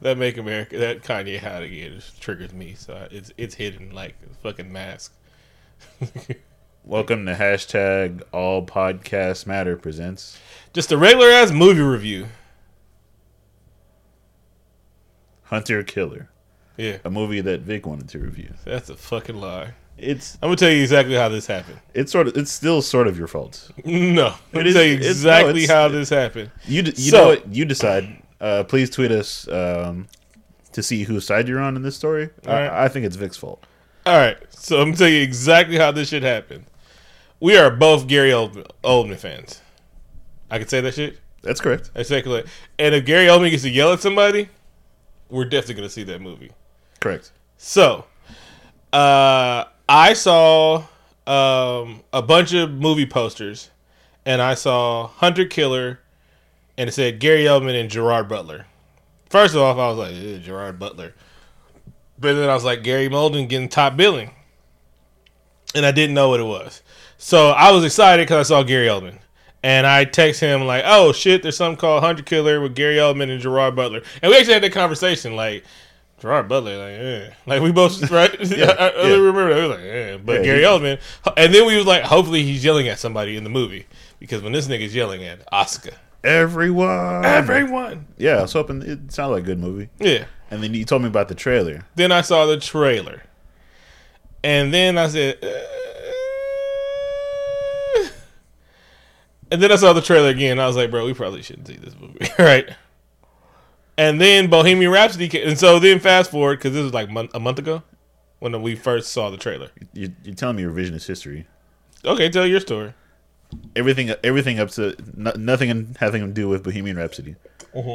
That Make America, that Kanye had again, just triggers me. So it's hidden like a fucking mask. Welcome to hashtag All Podcasts Matter presents just a regular ass movie review. Hunter Killer. Yeah. A movie that Vic wanted to review. That's a fucking lie. I'm gonna tell you exactly how this happened. It's still sort of your fault. No. I'm tell you exactly how this happened. You know what? You decide. Please tweet us to see whose side you're on in this story. Right. I think it's Vic's fault. All right. So I'm gonna tell you exactly how this shit happened. We are both Gary Oldman fans. I can say that shit? That's correct. That's correct. And if Gary Oldman gets to yell at somebody, we're definitely gonna see that movie. Correct. So, I saw a bunch of movie posters, and I saw Hunter Killer, and it said Gary Oldman and Gerard Butler. First off, I was like, Gerard Butler. But then I was like, Gary Oldman getting top billing. And I didn't know what it was. So I was excited because I saw Gary Oldman. And I text him like, oh, shit, there's something called Hunter Killer with Gary Oldman and Gerard Butler. And we actually had that conversation like, Gerard Butler, like we both, right? Yeah, I remember that. We were like, but Gary Oldman. And then we was like, hopefully he's yelling at somebody in the movie. Because when this nigga's yelling at Oscar. Everyone. Yeah, I was hoping it sounded like a good movie. Yeah. And then you told me about the trailer. Then I saw the trailer. And then I said, And then I saw the trailer again. I was like, bro, we probably shouldn't see this movie. Right? And then Bohemian Rhapsody came. And so then fast forward, because this was like a month ago when we first saw the trailer. You're telling me revisionist history. Okay, tell your story. Everything up to nothing having to do with Bohemian Rhapsody.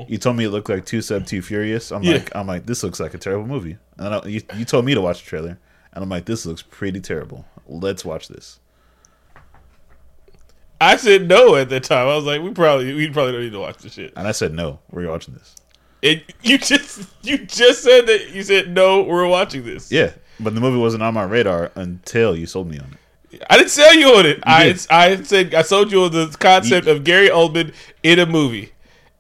You told me it looked like Two Sub Two Furious. I'm like, this looks like a terrible movie. And you told me to watch the trailer, and I'm like, this looks pretty terrible. Let's watch this. I said no at that time. I was like, we probably don't need to watch this shit. And I said no. We're watching this. You just said that. You said no, we're watching this. Yeah, but the movie wasn't on my radar until you sold me on it. I didn't sell you on it. I sold you on the concept of Gary Oldman in a movie,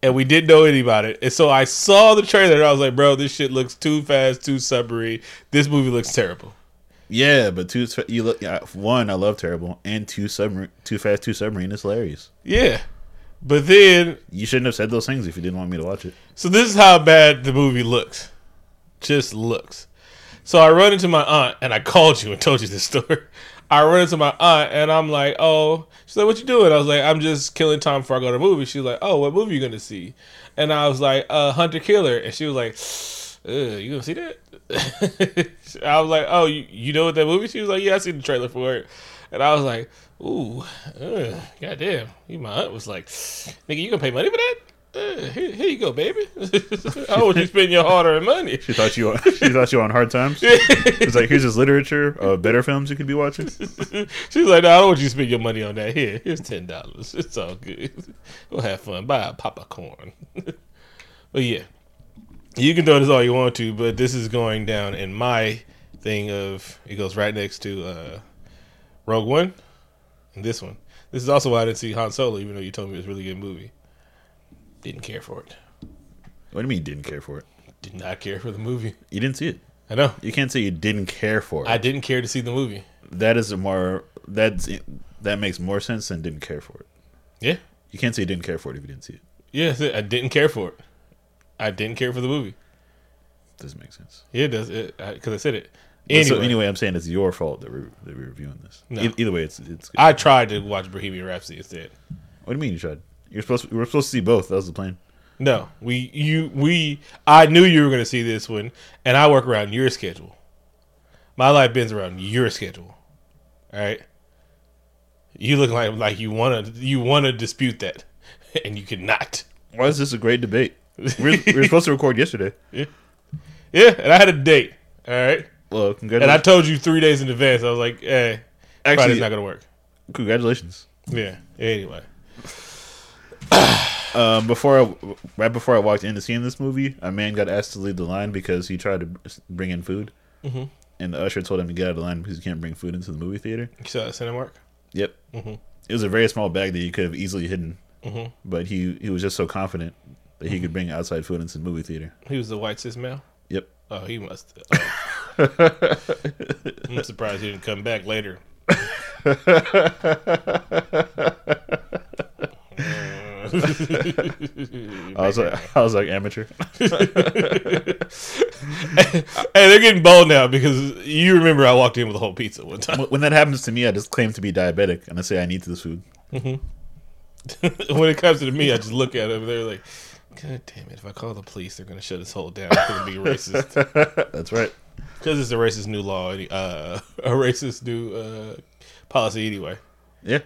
and we didn't know anything about it. And so I saw the trailer, and I was like, "Bro, this shit looks too fast, too summery. This movie looks terrible." Yeah, but I love terrible, and too fast, too submarine is hilarious. Yeah. But then you shouldn't have said those things if you didn't want me to watch it. So this is how bad the movie looks. Just looks. So I run into my aunt, and I called you and told you this story. I run into my aunt, and I'm like, oh. She's like, what you doing? I was like, I'm just killing time before I go to the movie. She's like, oh, what movie are you going to see? And I was like, Hunter Killer. And she was like, you going to see that? I was like, oh, you know what that movie? She was like, yeah, I seen the trailer for it. And I was like, ooh, goddamn. My aunt was like, nigga, you gonna pay money for that? Here you go, baby. I want you to spend your hard-earned money. She thought you were on hard times? It's like, here's this literature of better films you could be watching. She's like, no, I don't want you to spend your money on that. Here's $10. It's all good. We'll have fun. Buy a popcorn. But yeah, you can throw this all you want to, but this is going down in my thing of, it goes right next to Rogue One. This one. This is also why I didn't see Han Solo, even though you told me it was a really good movie. Didn't care for it. What do you mean didn't care for it? Did not care for the movie. You didn't see it. I know. You can't say you didn't care for it. I didn't care to see the movie. That makes more sense than didn't care for it. Yeah. You can't say you didn't care for it if you didn't see it. Yeah, I didn't care for it. I didn't care for the movie. Doesn't make sense. Yeah, it does. Because I said it. Anyway. So anyway, I'm saying it's your fault that we're reviewing this. No. Either way, it's good. I tried to watch Bohemian Rhapsody instead. What do you mean you tried? We're supposed to see both. That was the plan. No, I knew you were going to see this one, and I work around your schedule. My life bends around your schedule. All right. You look like you want to dispute that, and you cannot. Why is this a great debate? We're supposed to record yesterday. Yeah, and I had a date. All right. Well, congratulations. And I told you 3 days in advance. I was like, hey, Friday's not going to work. Congratulations. Yeah. Anyway. Right before I walked into seeing this movie, a man got asked to leave the line because he tried to bring in food. Mm-hmm. And the usher told him to get out of the line because you can't bring food into the movie theater. You saw that Cinemark? Yep. Mm-hmm. It was a very small bag that you could have easily hidden. Mm-hmm. But he was just so confident that he could bring outside food into the movie theater. He was the white cis male? Yep. Oh, he must. I'm surprised he didn't come back later. I was like amateur. Hey, they're getting bold now because you remember I walked in with a whole pizza one time. When that happens to me, I just claim to be diabetic and I say I need this food. Mm-hmm. When it comes to me, I just look at them. They're like, "God damn it! If I call the police, they're going to shut this whole down. It's going to be racist." That's right. Because it's a racist new law, a racist new policy anyway. Yeah.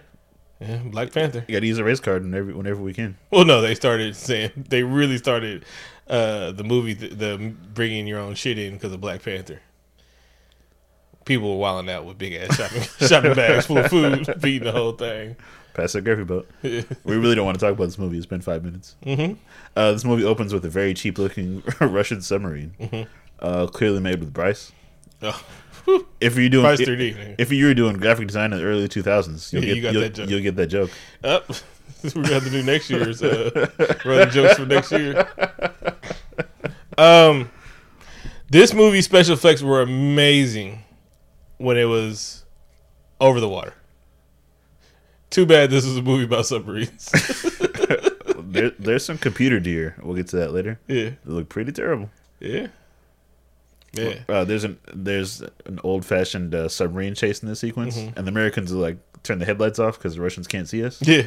Yeah, Black Panther. You gotta use a race card whenever we can. Well, no, they started saying they really started the movie the bringing your own shit in because of Black Panther. People were wilding out with big ass shopping bags full of food, feeding the whole thing. Pass the gravy boat. We really don't want to talk about this movie. It's been 5 minutes. Mm-hmm. This movie opens with a very cheap looking Russian submarine, mm-hmm. Clearly made with Bryce. Oh. If you were doing graphic design in the early 2000s, you'll get that joke. Up, we're gonna have to do next year's running jokes for next year. This movie's special effects were amazing when it was over the water. Too bad this is a movie about submarines. There's some computer deer. We'll get to that later. Yeah, they look pretty terrible. Yeah. Yeah. There's an old fashioned submarine chase in this sequence, mm-hmm. and the Americans are like, turn the headlights off because the Russians can't see us. Yeah,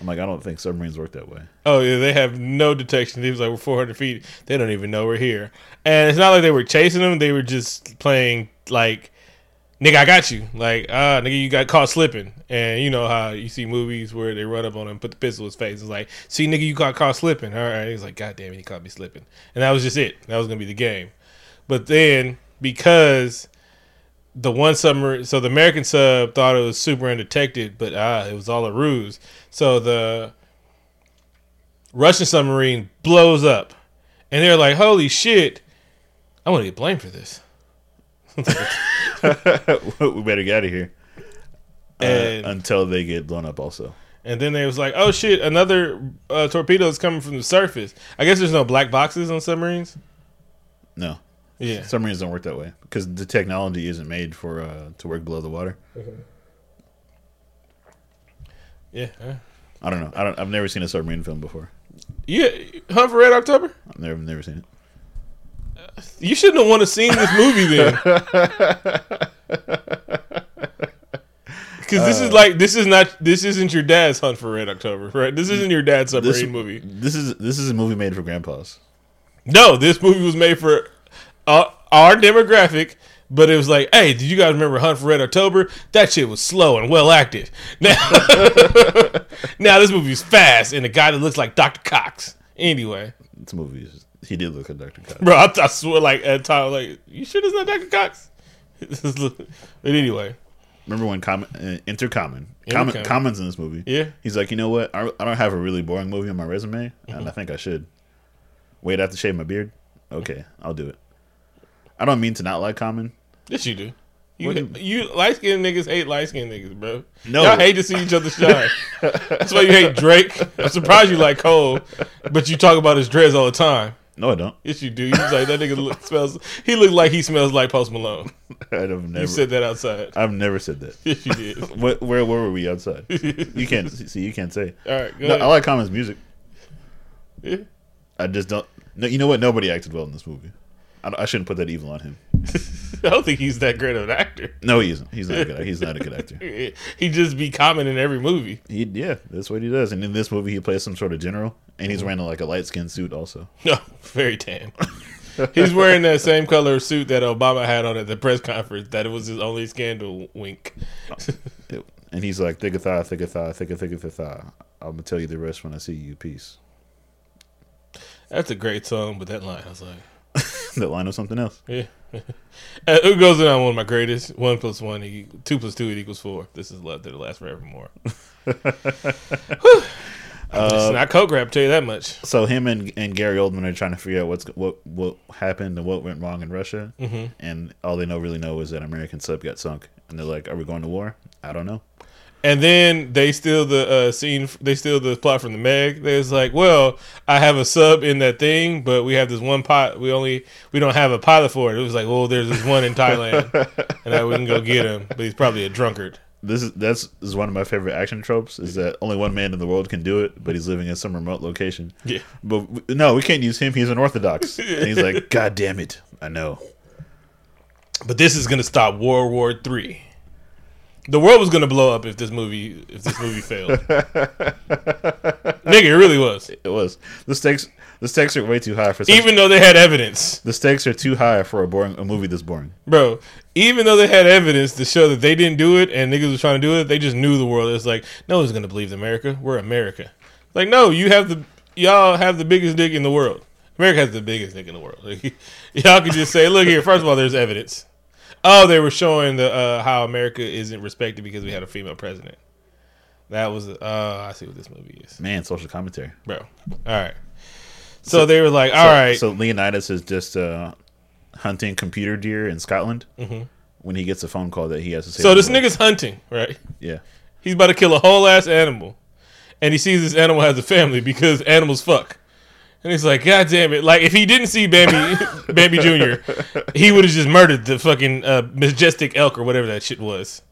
I'm like, I don't think submarines work that way. Oh yeah, they have no detection. He was like, we're 400 feet. They don't even know we're here. And it's not like they were chasing them. They were just playing like, nigga, I got you. Like, nigga, you got caught slipping. And you know how you see movies where they run up on him, put the pistol in his face. It's like, see, nigga, you got caught slipping. All right, he's like, God damn it, he caught me slipping. And that was just it. That was gonna be the game. But then, because the one submarine, so the American sub thought it was super undetected, but it was all a ruse. So the Russian submarine blows up, and they're like, "Holy shit! I want to get blamed for this." We better get out of here. And until they get blown up, also. And then they was like, "Oh shit! Another torpedo is coming from the surface." I guess there's no black boxes on submarines. No. Yeah, submarines don't work that way because the technology isn't made for to work below the water. Mm-hmm. Yeah, I don't know. I've never seen a submarine film before. Yeah, Hunt for Red October. I've never seen it. You shouldn't have wanted to see this movie then, because this isn't your dad's Hunt for Red October, right? This isn't your dad's submarine movie. This is a movie made for grandpas. No, this movie was made for. Our demographic, but it was like, hey, did you guys remember Hunt for Red October? That shit was slow and well acted. Now this movie's fast and a guy that looks like Dr. Cox. Anyway, this movie he did look like Dr. Cox. Bro, I swear, like at the time, like, you sure it's not Dr. Cox? But anyway, remember when Common's in this movie? Yeah, he's like, you know what? I don't have a really boring movie on my resume, and mm-hmm. I think I should. Wait, I have to shave my beard. Okay, I'll do it. I don't mean to not like Common. Yes, you do. You light-skinned niggas hate light-skinned niggas, bro. No. Y'all hate to see each other shine. That's why you hate Drake. I'm surprised you like Cole, but you talk about his dreads all the time. No, I don't. Yes, you do. You was like, that nigga looked like he smells like Post Malone. You said that outside. I've never said that. Yes, you did. Where were we outside? You can't say. All right, go ahead. I like Common's music. Yeah. I just don't. No, you know what? Nobody acted well in this movie. I shouldn't put that evil on him. I don't think he's that great of an actor. No, he isn't. He's not a good actor. He just be Common in every movie. Yeah, that's what he does. And in this movie, he plays some sort of general, and he's wearing like a light skin suit also. No, very tan. He's wearing that same color suit that Obama had on at the press conference. That it was his only scandal wink. And he's like, thicker thigh, thicker thigh, thicker, thicker, thicker thigh. I'm gonna tell you the rest when I see you. Peace. That's a great song, but that line, I was like. That line of something else. Yeah. It goes in on one of my greatest. 1 + 1 = 2 + 2 = 4. This is love that'll last forevermore. It's not coke rap, tell you that much. So him and Gary Oldman are trying to figure out what happened and what went wrong in Russia. Mm-hmm. And all they really know is that American sub got sunk. And they're like, are we going to war? I don't know. And then they steal the scene. They steal the plot from the Meg. They was like, well, I have a sub in that thing, but we have this one pot. We don't have a pilot for it. It was like, well, there's this one in Thailand, and I wouldn't go get him, but he's probably a drunkard. This is one of my favorite action tropes, is that only one man in the world can do it, but he's living in some remote location. Yeah. But no, we can't use him. He's an Orthodox. And he's like, God damn it. I know. But this is going to stop World War III. The world was going to blow up if this movie failed. Nigga, it really was. It was. The stakes are way too high for even though they had evidence. The stakes are too high for a movie this boring. Bro, even though they had evidence to show that they didn't do it and niggas was trying to do it, they just knew the world. It's like, no one's going to believe America. We're America. Like, no, y'all have the biggest dick in the world. America has the biggest dick in the world. Like, y'all could just say, look here, first of all, there's evidence. Oh, they were showing how America isn't respected because we had a female president. That was... I see what this movie is. Man, social commentary. Bro. All right. So they were like, all right. So Leonidas is just hunting computer deer in Scotland when he gets a phone call that he has to say... So this nigga's hunting, right? Yeah. He's about to kill a whole ass animal. And he sees this animal has a family because animals fuck. And he's like, God damn it. Like, if he didn't see Bambi Jr., he would have just murdered the fucking majestic elk or whatever that shit was.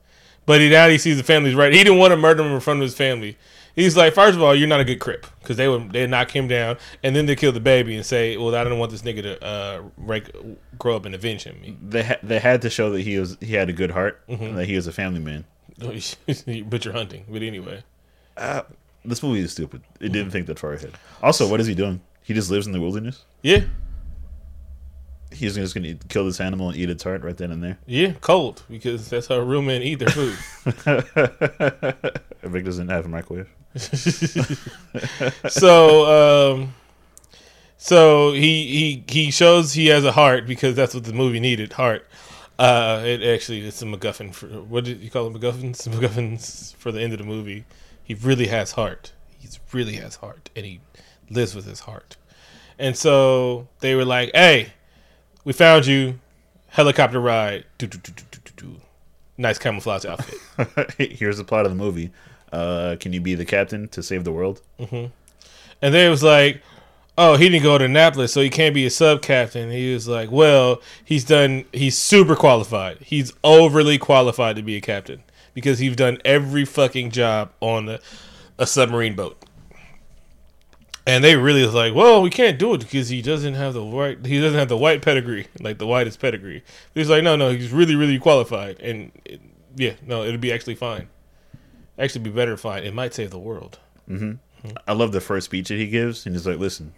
But now he sees the family's right. He didn't want to murder him in front of his family. He's like, first of all, you're not a good Crip. Because they'd knock him down, and then they kill the baby and say, well, I don't want this nigga to grow up and avenge him. They had to show that he had a good heart and that he was a family man. But you're hunting. But anyway. This movie is stupid. It didn't think that far ahead. Also, what is he doing? He just lives in the wilderness? Yeah. He's just going to kill this animal and eat its heart right then and there? Yeah, cold, because that's how real men eat their food. Vic doesn't have a microwave. So he shows he has a heart because that's what the movie needed, heart. It's a MacGuffin. What did you call it, MacGuffin? It's MacGuffins for the end of the movie. He really has heart. He really has heart, and he lives with his heart. And so they were like, hey, we found you. Helicopter ride. Nice camouflage outfit. Here's the plot of the movie. Can you be the captain to save the world? And they was like, oh, he didn't go to Annapolis, so he can't be a sub-captain. He was like, well, he's super qualified. He's overly qualified to be a captain because he's done every fucking job on a submarine boat. And they really was like, well, we can't do it because he doesn't have the white pedigree, like the whitest pedigree. He's like, no, he's really, really qualified. And it'll be actually fine. Actually be better fine. It might save the world. I love the first speech that he gives. And he's like, listen,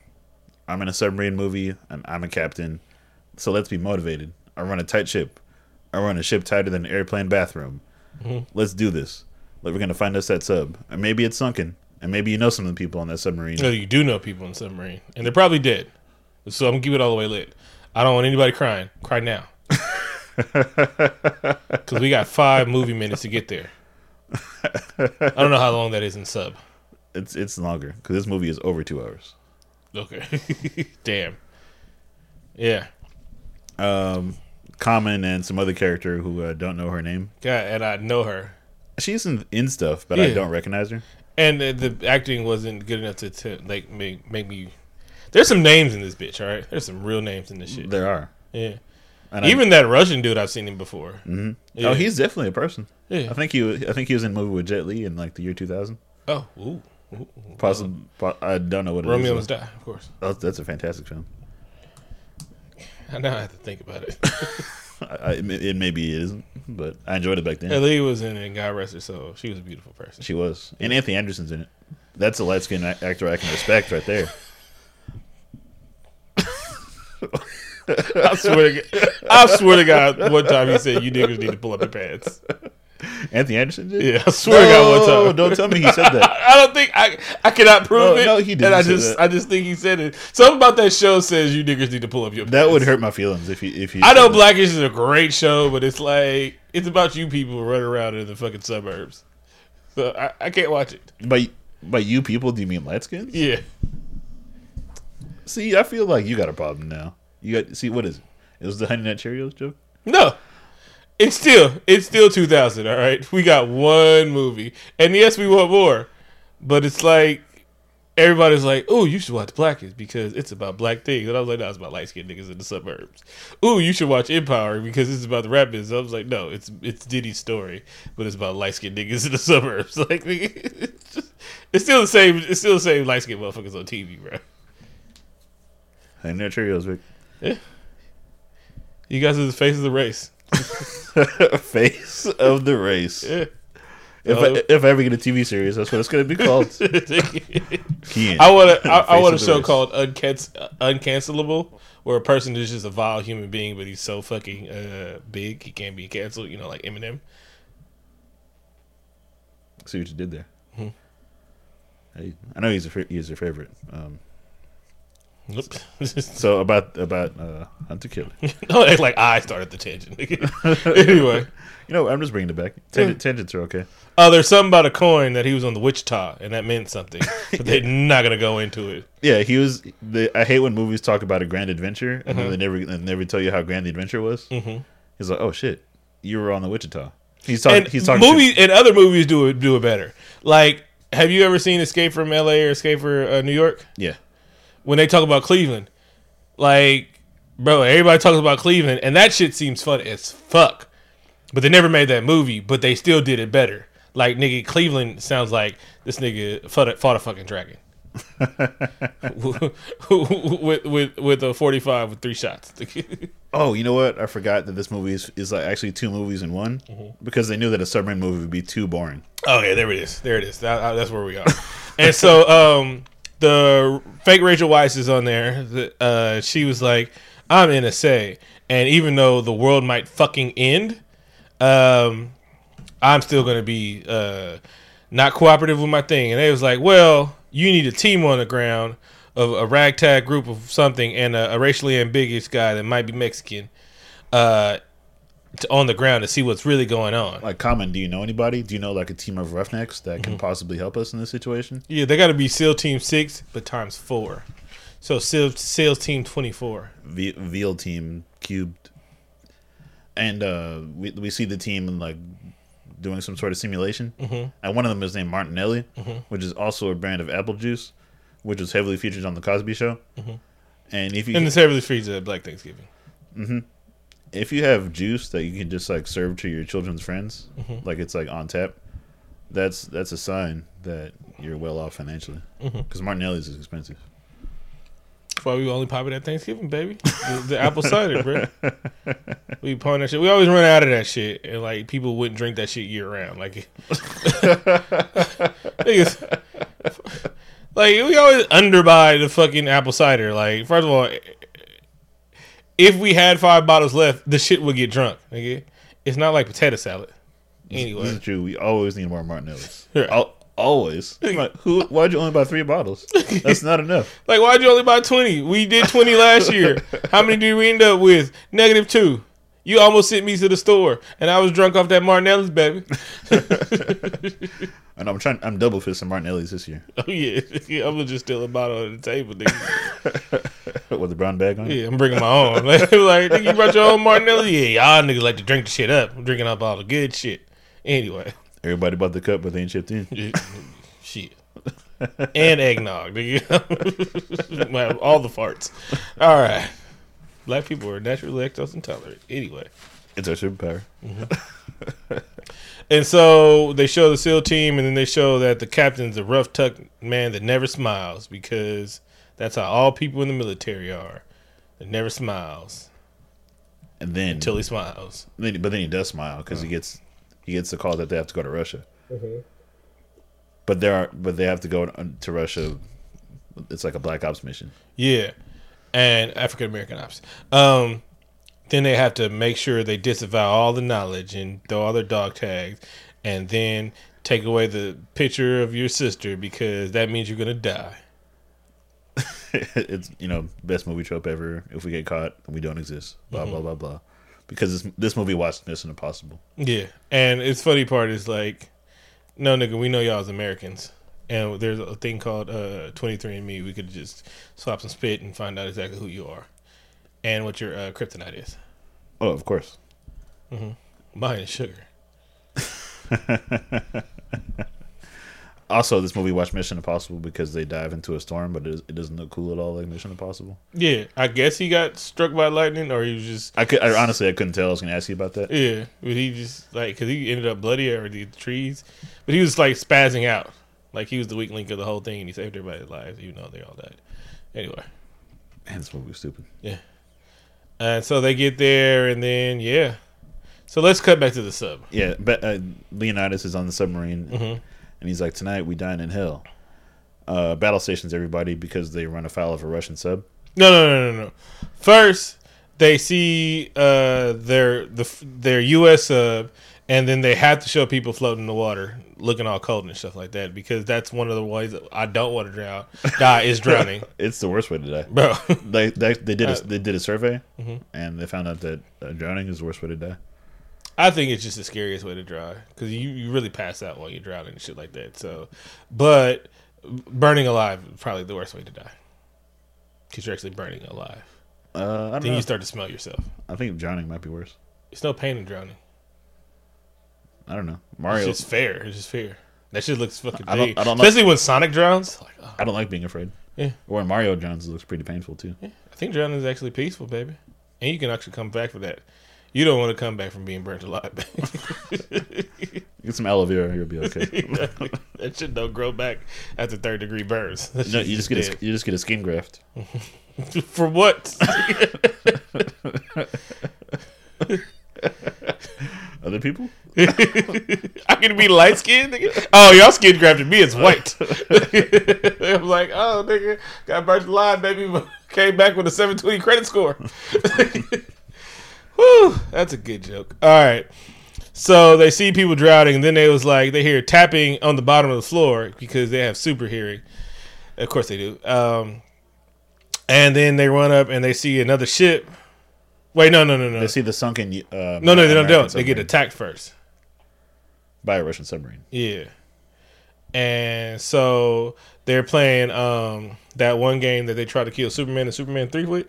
I'm in a submarine movie and I'm a captain. So let's be motivated. I run a tight ship. I run a ship tighter than an airplane bathroom. Let's do this. Like, we're going to find us that sub. And maybe it's sunken. And maybe you know some of the people on that submarine. No, you do know people on the submarine. And they're probably dead. So I'm going to keep it all the way lit. I don't want anybody crying. Cry now. Because we got 5 movie minutes to get there. I don't know how long that is in sub. It's longer. Because this movie is over 2 hours. Okay. Damn. Yeah. Common and some other character who don't know her name. Yeah, and I know her. She's in stuff, but yeah. I don't recognize her. And the acting wasn't good enough to like make me. There's some names in this bitch, all right? There's some real names in this shit. There are. Yeah. And even that Russian dude, I've seen him before. Yeah. Oh, he's definitely a person. Yeah. I think he was in a movie with Jet Li in like the year 2000. Oh, ooh. Possibly. I don't know what it is. Romeo Must Die, of course. Oh, that's a fantastic film. Now I have to think about it. It maybe it isn't, but I enjoyed it back then. Lee was in it, and God rest her soul. She was a beautiful person. She was. And Anthony Anderson's in it. That's a light-skinned actor I can respect right there. I swear to God, one time he said, you niggas need to pull up your pants. Anthony Anderson did? Yeah, I swear to God, one time. No, don't tell me he said that. I don't think I cannot prove it. No, he didn't. And I just think he said it. Something about that show says you niggas need to pull up your pants. That would hurt my feelings if he. I know Blackish is a great show, but it's like it's about you people running around in the fucking suburbs. So I can't watch it. By you people, do you mean light skins? Yeah. See, I feel like you got a problem now. You got see what is it? It was the Honey Nut Cheerios joke? No. It's still 2000, all right? We got one movie. And yes, we want more. But it's like, everybody's like, oh, you should watch Blackish because it's about black things. And I was like, no, it's about light-skinned niggas in the suburbs. Oh, you should watch Empire because it's about the rap business. I was like, no, it's Diddy's story, but it's about light-skinned niggas in the suburbs. Like, it's just, it's still the same light-skinned motherfuckers on TV, bro. Ain't no Cheerios, Vic. Yeah. You guys are the face of the race. Face of the race. Yeah. If I ever get a TV series, that's what it's going to be called. I want a show called Uncancelable, where a person is just a vile human being, but he's so fucking big he can't be canceled. You know, like Eminem. See what you did there. Mm-hmm. I know he's your favorite. Nope. So about Hunter Killer. No, it's like I started the tangent. Anyway, you know, I'm just bringing it back. Tangents are okay. Oh, there's something about a coin that he was on the Wichita, and that meant something. But they're not gonna go into it. Yeah, he was. I hate when movies talk about a grand adventure, and then they never tell you how grand the adventure was. Mm-hmm. He's like, oh shit, you were on the Wichita. And other movies do it better. Like, have you ever seen Escape from L.A. or Escape from New York? Yeah. When they talk about Cleveland, like, bro, everybody talks about Cleveland, and that shit seems fun as fuck. But they never made that movie, but they still did it better. Like, nigga, Cleveland sounds like this nigga fought a fucking dragon with a 45 with 3 shots. Oh, you know what? I forgot that this movie is like actually 2 movies in one, because they knew that a submarine movie would be too boring. Okay, there it is. There it is. That's where we are. And so, the fake Rachel Weisz is on there. She was like, I'm NSA. And even though the world might fucking end, I'm still going to be not cooperative with my thing. And they was like, well, you need a team on the ground of a ragtag group of something and a racially ambiguous guy that might be Mexican on the ground to see what's really going on. Like, Common, do you know anybody? Do you know, like, a team of roughnecks that can possibly help us in this situation? Yeah, they got to be SEAL Team 6, but times 4. So, SEAL Team 24. Veal Team Cubed. And we see the team, like, doing some sort of simulation. Mm-hmm. And one of them is named Martinelli, which is also a brand of apple juice, which was heavily featured on The Cosby Show. Mm-hmm. And it's heavily featured at Black Thanksgiving. Mm-hmm. If you have juice that you can just, like, serve to your children's friends, like it's, like, on tap, that's a sign that you're well off financially. Because Martinelli's is expensive. That's why we only pop it at Thanksgiving, baby. The apple cider, bro. We pawn that shit. We always run out of that shit, and, like, people wouldn't drink that shit year round. Like, niggas, like, we always underbuy the fucking apple cider. Like, first of all, if we had 5 bottles left, the shit would get drunk. Okay? It's not like potato salad. Anyway, this is true. We always need more Martinelli's. Right. Always. I'm like, why'd you only buy 3 bottles? That's not enough. Like, why'd you only buy 20? We did 20 last year. How many did we end up with? -2. You almost sent me to the store, and I was drunk off that Martinelli's, baby. And I'm double fisting Martinelli's this year. Oh yeah, I'm gonna just steal a bottle at the table, nigga. With the brown bag on? Yeah, I'm bringing my own. Like, nigga, you brought your own Martinelli? Yeah, y'all niggas like to drink the shit up. I'm drinking up all the good shit. Anyway, everybody bought the cup, but they ain't chipped in. Shit. And eggnog, nigga. All the farts. All right. Black people are naturally lactose intolerant. Anyway, it's our superpower. Mm-hmm. And so they show the SEAL team, and then they show that the captain's a rough, tuck man that never smiles, because that's how all people in the military are. It never smiles, and then until he smiles. But then he does smile because he gets the call that they have to go to Russia. Mm-hmm. But they have to go to Russia. It's like a black ops mission. Yeah. And African American ops. Then they have to make sure they disavow all the knowledge and throw all their dog tags, and then take away the picture of your sister because that means you're gonna die. It's, you know, best movie trope ever. If we get caught, we don't exist. Blah blah blah blah. Because this movie watched Mission Impossible. Yeah, and it's funny part is like, no nigga, we know y'all is Americans. And there's a thing called 23andMe. We could just swap some spit and find out exactly who you are and what your kryptonite is. Oh, of course. Mm-hmm. Mine is sugar. Also, this movie watched Mission Impossible because they dive into a storm, but it doesn't look cool at all like Mission Impossible. Yeah, I guess he got struck by lightning, or he was just... I honestly couldn't tell. I was going to ask you about that. Yeah, but he just, like, because he ended up bloody over the trees, but he was, like, spazzing out. Like, he was the weak link of the whole thing, and he saved everybody's lives, even though they all died. Anyway. Man, this movie was stupid. Yeah. So they get there, and then, yeah. So let's cut back to the sub. Yeah, but Leonidas is on the submarine. Mm-hmm. And he's like, tonight we dine in hell. Battle stations everybody because they run afoul of a Russian sub. No. First, they see their U.S. sub, and then they have to show people floating in the water, looking all cold and stuff like that, because that's one of the ways that I don't want to drown. Die is drowning. It's the worst way to die, bro. They did a survey, mm-hmm. and they found out that drowning is the worst way to die. I think it's just the scariest way to drown because you really pass out while you're drowning and shit like that. So, but burning alive is probably the worst way to die because you're actually burning alive. I don't know. You start to smell yourself. I think drowning might be worse. It's no pain in drowning. I don't know. Mario. It's just fair. That shit looks fucking big. Especially when Sonic drowns. Like, oh. I don't like being afraid. Yeah. Or when Mario drowns, it looks pretty painful too. Yeah. I think drowning is actually peaceful, baby. And you can actually come back for that. You don't want to come back from being burnt alive. Get some aloe vera, you'll be okay. That shit don't grow back after third degree burns. No, you just get a skin graft. For what? Other people? I can be light skinned. Oh, y'all skin grafted me. It's white. I'm like, oh, nigga, got burnt alive, baby. Came back with a 720 credit score. Whew, that's a good joke. All right. So they see people drowning, and then they hear tapping on the bottom of the floor because they have super hearing. Of course they do. And then they run up, and they see another ship. Wait, no. They see the sunken... No, they don't. They get attacked first. By a Russian submarine. Yeah. And so they're playing that one game that they try to kill Superman and Superman 3 with.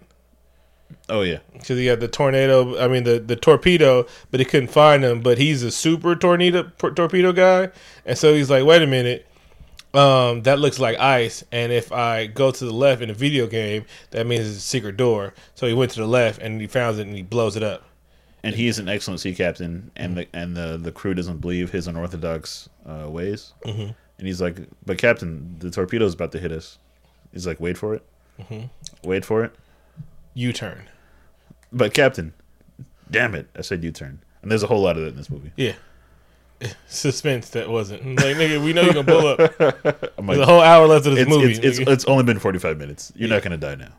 Oh yeah, because he had the torpedo, but he couldn't find him. But he's a super torpedo guy, and so he's like, "Wait a minute, that looks like ice. And if I go to the left in a video game, that means it's a secret door." So he went to the left, and he found it, and he blows it up. And he is an excellent sea captain, and mm-hmm. the crew doesn't believe his unorthodox ways. Mm-hmm. And he's like, "But Captain, the torpedo is about to hit us." He's like, "Wait for it. Mm-hmm. Wait for it." U-turn. But Captain, damn it, I said U-turn. And there's a whole lot of that in this movie. Yeah. Suspense that wasn't. Like, nigga, we know you're going to pull up. There's a whole hour left of this movie. It's only been 45 minutes. You're not going to die now.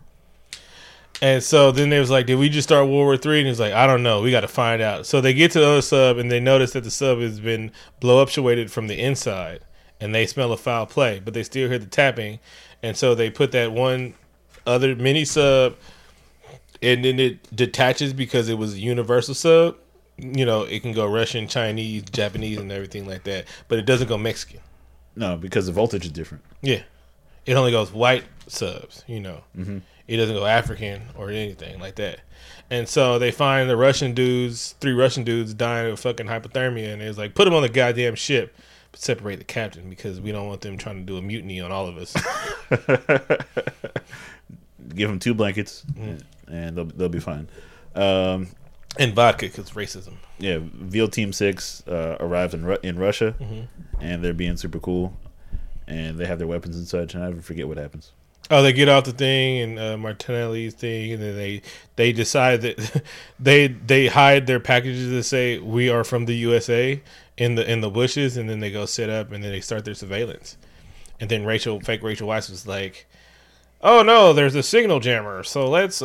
And so then they was like, did we just start World War III? And he was like, I don't know. We got to find out. So they get to the other sub, and they notice that the sub has been blow-uptuated from the inside. And they smell a foul play, but they still hear the tapping. And so they put that one other mini-sub... And then it detaches because it was a universal sub. You know, it can go Russian, Chinese, Japanese, and everything like that. But it doesn't go Mexican. No, because the voltage is different. Yeah. It only goes white subs, you know. Mm-hmm. It doesn't go African or anything like that. And so they find the three Russian dudes dying of fucking hypothermia. And it's like, put them on the goddamn ship. But separate the captain because we don't want them trying to do a mutiny on all of us. Give them 2 blankets. Mm-hmm. And they'll be fine. And vodka, because racism. Yeah, Veal Team 6 arrives in Russia, mm-hmm. and they're being super cool, and they have their weapons and such, and I forget what happens. Oh, they get off the thing, and Martinelli's thing, and then they decide that they hide their packages that say, we are from the USA, in the bushes, and then they go sit up, and then they start their surveillance. And then fake Rachel Weisz was like, oh no, there's a signal jammer, so let's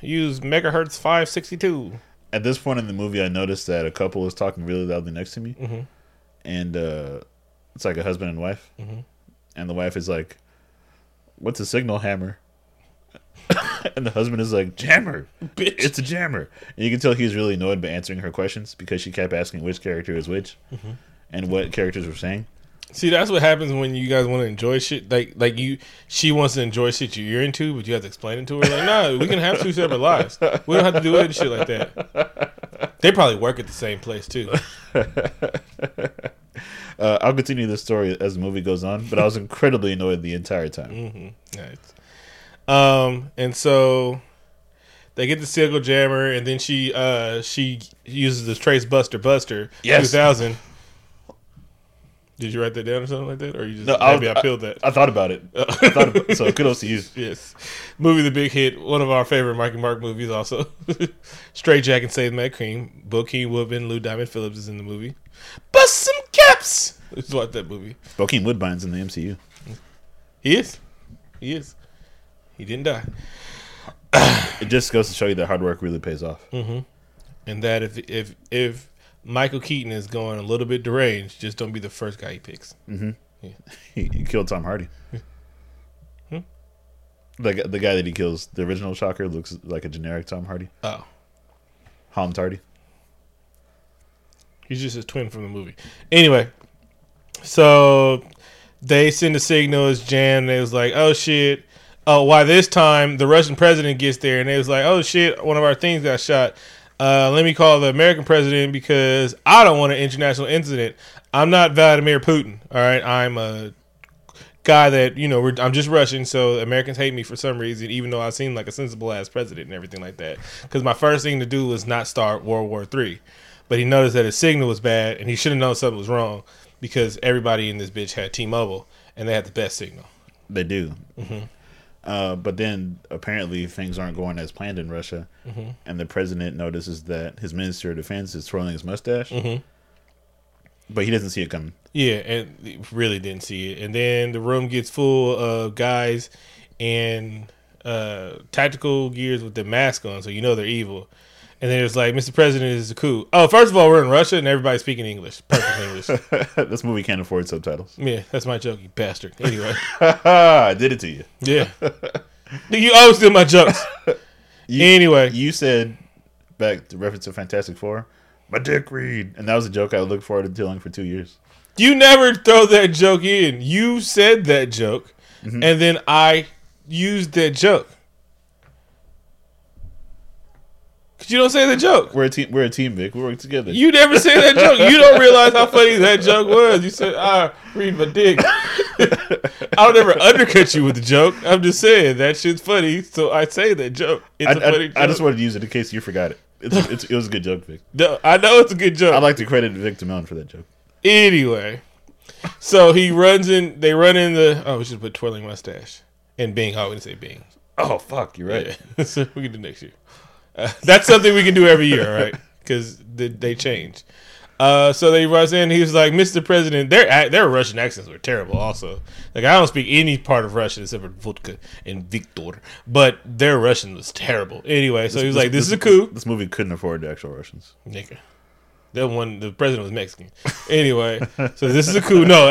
use megahertz 562. At this point in the movie, I noticed that a couple is talking really loudly next to me, mm-hmm. and it's like a husband and wife, mm-hmm. and the wife is like, what's a signal hammer? And the husband is like, jammer, bitch, it's a jammer. And you can tell he's really annoyed by answering her questions because she kept asking which character is which, mm-hmm. and what characters were saying. See, that's what happens when you guys want to enjoy shit. Like she wants to enjoy shit you're into, but you have to explain it to her. Like, no, we can have 2 separate lives. We don't have to do it and shit like that. They probably work at the same place too. I'll continue this story as the movie goes on, but I was incredibly annoyed the entire time. Mm-hmm. Nice. And so they get the Seal Jammer, and then she uses the Trace Buster. Yes. 2000. Did you write that down or something like that, or you just I peeled that? I thought about it. So kudos to you. Yes, movie The Big Hit, one of our favorite Mike and Mark movies. Also, Straight Jack and Save Matt Cream. Bokeem Woodbine, Lou Diamond Phillips is in the movie. Bust some caps. Let's watch that movie. Bokeem Woodbine's in the MCU. He is. He didn't die. It just goes to show you that hard work really pays off. Mm-hmm. And that if Michael Keaton is going a little bit deranged, just don't be the first guy he picks. Mm-hmm. Yeah. He killed Tom Hardy. Hmm? The guy that he kills, the original Shocker, looks like a generic Tom Hardy. Oh. Holmes Hardy. He's just his twin from the movie. Anyway, so they send a signal, it's jammed, and they was like, oh shit. Oh, why this time the Russian president gets there, and they was like, oh shit, one of our things got shot. Let me call the American president because I don't want an international incident. I'm not Vladimir Putin. All right. I'm a guy that, I'm just Russian. So Americans hate me for some reason, even though I seem like a sensible ass president and everything like that. Because my first thing to do was not start World War III. But he noticed that his signal was bad and he should have known something was wrong because everybody in this bitch had T-Mobile and they had the best signal. They do. Mm-hmm. But then apparently things aren't going as planned in Russia, mm-hmm. and the president notices that his minister of defense is twirling his mustache, mm-hmm. but he doesn't see it coming. Yeah, and really didn't see it. And then the room gets full of guys in tactical gears with their mask on, so you know they're evil. And then it's like, Mr. President, this is a coup. Oh, first of all, we're in Russia and everybody's speaking English. Perfect English. This movie can't afford subtitles. Yeah, that's my joke, you bastard. Anyway. I did it to you. Yeah. You always did my jokes. Anyway. You said, back to reference to Fantastic Four, my dick read. And that was a joke I looked forward to telling for 2 years. You never throw that joke in. You said that joke, mm-hmm. and then I used that joke. You don't say the joke. We're a team, Vic. We work together. You never say that joke. You don't realize how funny that joke was. You said, I read my dick. I'll never undercut you with the joke. I'm just saying that shit's funny, so I say that joke. It's a funny joke. I just wanted to use it in case you forgot it. It was a good joke, Vic. No, I know it's a good joke. I'd like to credit Vic Damone for that joke. Anyway, so he runs in. They run in the. Oh, we should put twirling mustache and Bing. I wouldn't say Bing. Oh fuck, you're right. Yeah. So we can do next year. That's something we can do every year, right? Because they change. So they rushed in. He was like, "Mr. President, their Russian accents were terrible. Also, like I don't speak any part of Russian except for vodka and Viktor, but their Russian was terrible. Anyway, so he was like, "This is a coup." This movie couldn't afford the actual Russians. Nigga, that one the president was Mexican. Anyway, so this is a coup. No,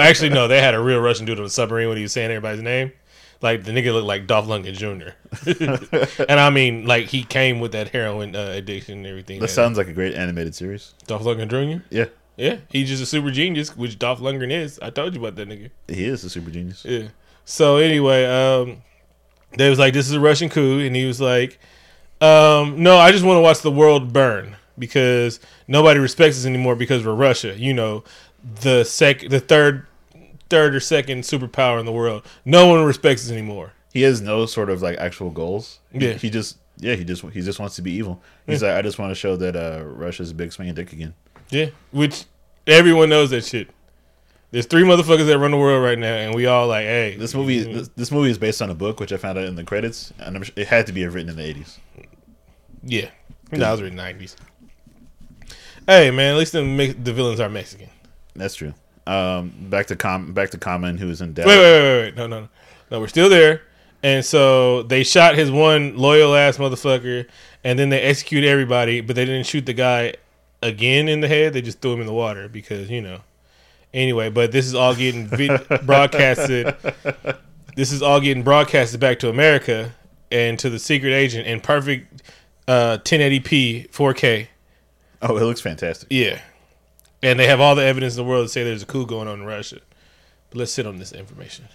they had a real Russian dude on a submarine when he was saying everybody's name. Like, the nigga looked like Dolph Lundgren Jr. And I mean, like, he came with that heroin addiction and everything. That sounds like a great animated series. Dolph Lundgren Jr.? Yeah. Yeah. He's just a super genius, which Dolph Lundgren is. I told you about that nigga. He is a super genius. Yeah. So, anyway, they was like, this is a Russian coup. And he was like, no, I just want to watch the world burn because nobody respects us anymore because we're Russia. You know, the third or second superpower in the world. No one respects us anymore. He has no sort of like actual goals. Yeah. He just wants to be evil. He's like, I just want to show that Russia's a big swinging dick again. Yeah. Which everyone knows that shit. There's three motherfuckers that run the world right now and we all like, hey. This movie is based on a book which I found out in the credits and I'm sure it had to be written in the 80s. Yeah. No, it was written in the 90s. Hey man, at least the villains are Mexican. That's true. Back to Common, who was in Dallas. Wait. No, we're still there. And so they shot his one loyal ass motherfucker, and then they execute everybody, but they didn't shoot the guy again in the head. They just threw him in the water because, Anyway, but this is all getting broadcasted. This is all getting broadcasted back to America and to the secret agent in perfect 1080p 4K. Oh, it looks fantastic. Yeah. And they have all the evidence in the world to say there's a coup going on in Russia. But let's sit on this information.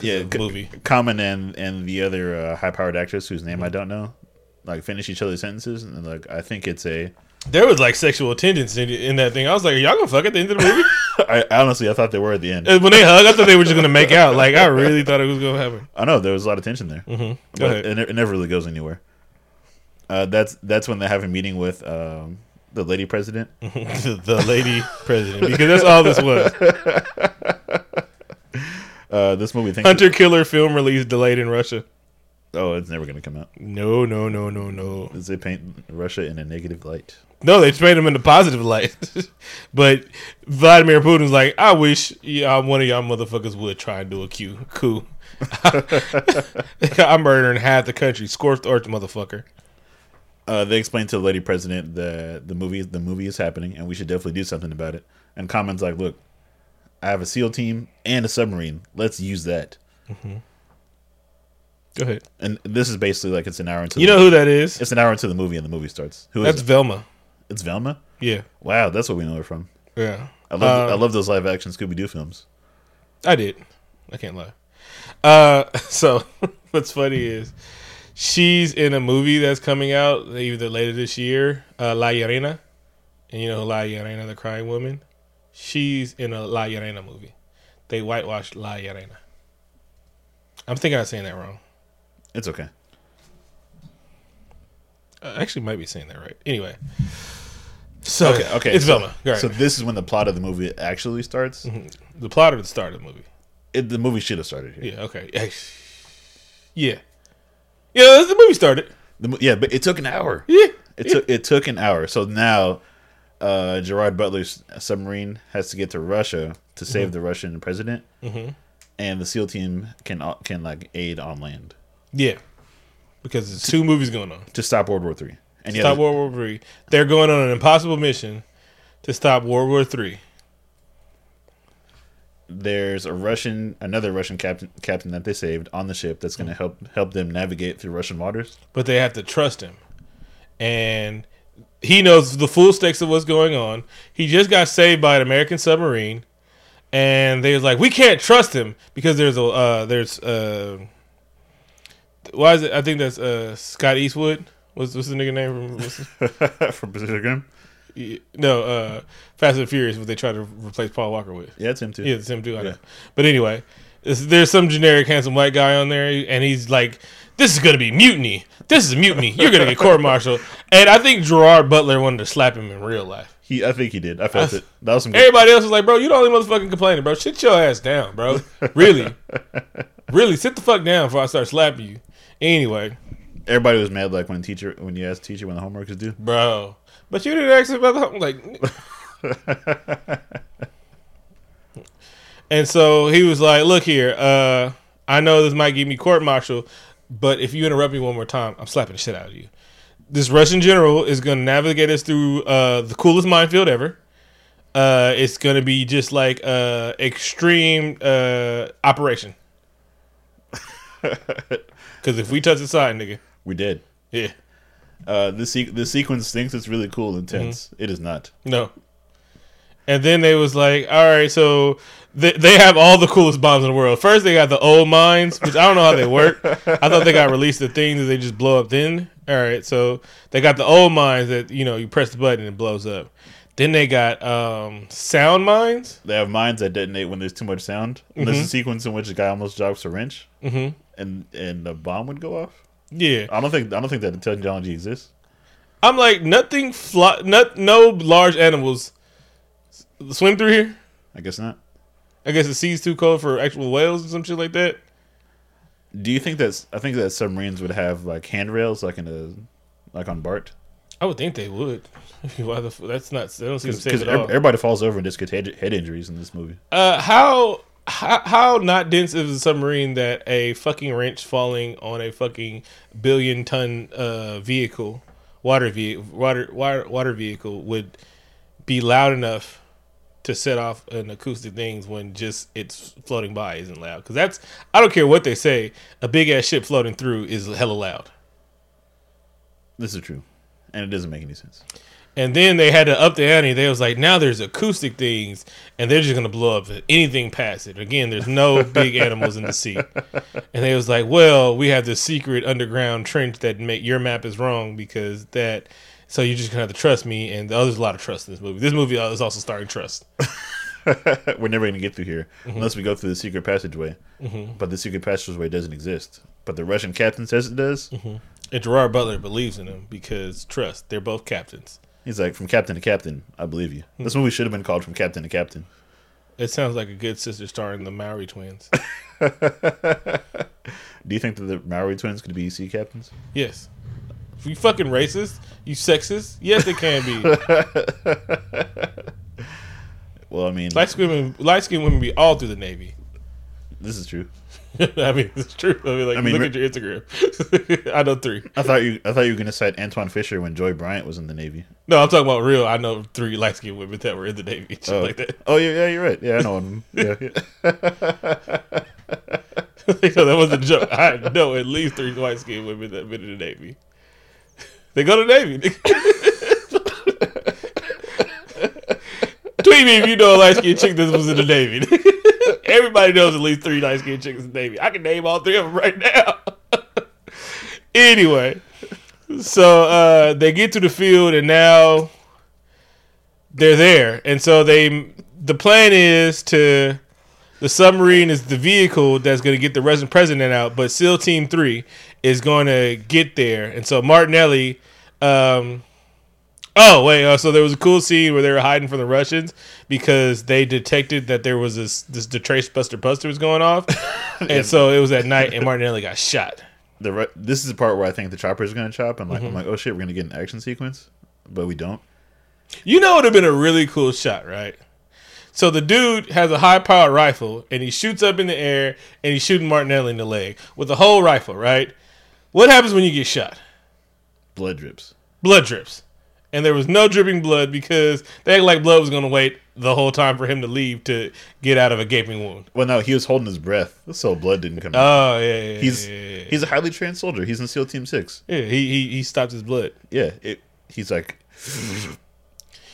Yeah, movie. Common and the other high-powered actress whose name I don't know, like finish each other's sentences and like I think it's a There was like sexual tendencies in that thing. I was like, are y'all gonna fuck at the end of the movie? I thought they were at the end. When they hug, I thought they were just gonna make out. Like, I really thought it was gonna happen. I know there was a lot of tension there, but it never really goes anywhere. That's when they have a meeting with the lady president. The lady president, because that's all this was. This movie, Hunter Killer film release delayed in Russia. Oh, it's never gonna come out. No. Because they paint Russia in a negative light. No, they paint them in a positive light. But Vladimir Putin's like, I wish one of y'all motherfuckers would try and do a coup. I'm murdering half the country, scorched earth, motherfucker. They explained to the lady president that the movie is happening and we should definitely do something about it. And Common's like, look, I have a SEAL team and a submarine. Let's use that. Mm-hmm. Go ahead. And this is basically like it's an hour into. You know who that is? It's an hour into the movie, and the movie starts. Who is it? That's Velma. It's Velma? Yeah. Wow, that's what we know her from. Yeah. I love those live action Scooby Doo films. I did. I can't lie. So what's funny is she's in a movie that's coming out either later this year, La Llorona, and you know La Llorona, the crying woman. She's in a La Llorona movie. They whitewashed La Llorona. I'm thinking I'm saying that wrong. It's okay. I actually might be saying that right. Anyway. So, okay. It's Velma. Right. So this is when the plot of the movie actually starts? Mm-hmm. The plot or the start of the movie? The movie should have started here. Yeah, okay. Yeah. Yeah, the movie started. But it took an hour. Yeah. It took an hour. So now Gerard Butler's submarine has to get to Russia to save the Russian president. Mm-hmm. And the SEAL team can like aid on land. Yeah, because there's two movies going on to stop World War III. And stop World War III. They're going on an impossible mission to stop World War III. There's another Russian captain that they saved on the ship that's going to help them navigate through Russian waters. But they have to trust him, and he knows the full stakes of what's going on. He just got saved by an American submarine, and they was like, we can't trust him because there's a why is it? I think that's Scott Eastwood. What's the nigga name from Pacific Rim? Yeah, no, Fast and Furious. What they try to replace Paul Walker with? Yeah, it's him too. Yeah, it's him too. I know. But anyway, there's some generic handsome white guy on there, and he's like, "This is gonna be mutiny. This is mutiny. You're gonna get court-martialed." And I think Gerard Butler wanted to slap him in real life. I think he did. I felt it. That was some. Everybody else was like, "Bro, you the only motherfucking complaining, bro. Sit your ass down, bro. Really, really, sit the fuck down before I start slapping you." Anyway, everybody was mad like when you asked the teacher when the homework is due, bro. But you didn't ask about the homework, like. And so he was like, "Look here, I know this might give me court martial, but if you interrupt me one more time, I'm slapping the shit out of you." This Russian general is going to navigate us through the coolest minefield ever. It's going to be just like extreme operation. Because if we touch the side, nigga, we did. Yeah. The sequence thinks it's really cool and tense. Mm-hmm. It is not. No. And then they was like, all right, so they have all the coolest bombs in the world. First, they got the old mines, which I don't know how they work. I thought they got released the thing that they just blow up then. All right, so they got the old mines that, you know, you press the button and it blows up. Then they got sound mines. They have mines that detonate when there's too much sound. Mm-hmm. There's a sequence in which the guy almost drops a wrench. Mm-hmm. And the bomb would go off. Yeah, I don't think that technology exists. I'm like, nothing fly, no large animals swim through here. I guess not. I guess the sea's too cold for actual whales and some shit like that. Do you think that's? I think that submarines would have like handrails, like on BART. I would think they would. Why the? That's not. They don't seem safe at all. Everybody falls over and just gets head injuries in this movie. How not dense is a submarine that a fucking wrench falling on a fucking 1 billion ton vehicle, water vehicle would be loud enough to set off an acoustic things when just it's floating by isn't loud? Because that's, I don't care what they say, a big ass ship floating through is hella loud. This is true. and it doesn't make any sense. And then they had to up the ante. They was like, now there's acoustic things, and they're just going to blow up anything past it. Again, there's no big animals in the sea. And they was like, well, we have this secret underground trench that make your map is wrong because that. So you're just going to have to trust me. And there's a lot of trust in this movie. This movie is also starring trust. We're never going to get through here unless we go through the secret passageway. Mm-hmm. But the secret passageway doesn't exist. But the Russian captain says it does. Mm-hmm. And Gerard Butler believes in him because trust. They're both captains. He's like, from captain to captain, I believe you. This movie should have been called From Captain to Captain. It sounds like a good sister starring the Maori twins. Do you think that the Maori twins could be sea captains? Yes. If you fucking racist, you sexist, yes, they can be. Well, I mean... light-skinned women be all through the Navy. This is true. I mean, it's true. I mean, like, look at your Instagram. I know three. I thought you were gonna cite Antoine Fisher when Joy Bryant was in the Navy. No, I'm talking about real. I know three light skinned women that were in the Navy. Shit like that. Oh yeah, you're right. Yeah, I know them. Yeah. So that was a joke. I know at least three light skinned women that been in the Navy. They go to the Navy. Tweet me if you know a light skinned chick that was in the Navy. Everybody knows at least three light-skinned chicks in the Navy. I can name all three of them right now. Anyway, so they get to the field, and now they're there. And so the plan is to... The submarine is the vehicle that's going to get the resident president out, but SEAL Team 3 is going to get there. And so Martinelli... so there was a cool scene where they were hiding from the Russians because they detected that there was the Trace Buster was going off. And so it was at night and Martinelli got shot. This is the part where I think the chopper is going to chop. I'm like, oh shit, we're going to get an action sequence, but we don't. You know, it would have been a really cool shot, right? So the dude has a high-powered rifle and he shoots up in the air and he's shooting Martinelli in the leg with the whole rifle, right? What happens when you get shot? Blood drips. And there was no dripping blood because they act like blood was going to wait the whole time for him to leave to get out of a gaping wound. Well, no, he was holding his breath, so blood didn't come out. Oh, yeah, yeah, He's a highly trained soldier. He's in SEAL Team 6. Yeah, he stopped his blood. Yeah, he's like...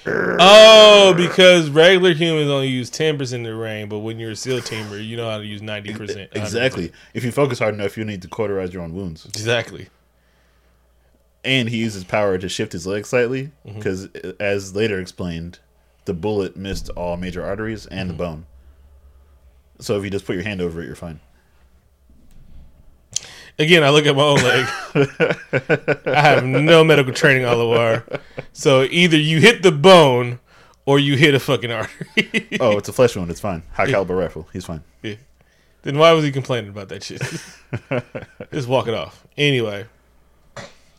Oh, because regular humans only use 10% of the rain, but when you're a SEAL teamer, you know how to use 90%. 100%. Exactly. If you focus hard enough, you need to cauterize your own wounds. Exactly. And he uses power to shift his leg slightly because, as later explained, the bullet missed all major arteries and the bone. So if you just put your hand over it, you're fine. Again, I look at my own leg. I have no medical training, Alawar. So either you hit the bone or you hit a fucking artery. Oh, it's a flesh wound. It's fine. High caliber rifle. He's fine. Yeah. Then why was he complaining about that shit? Just walk it off. Anyway.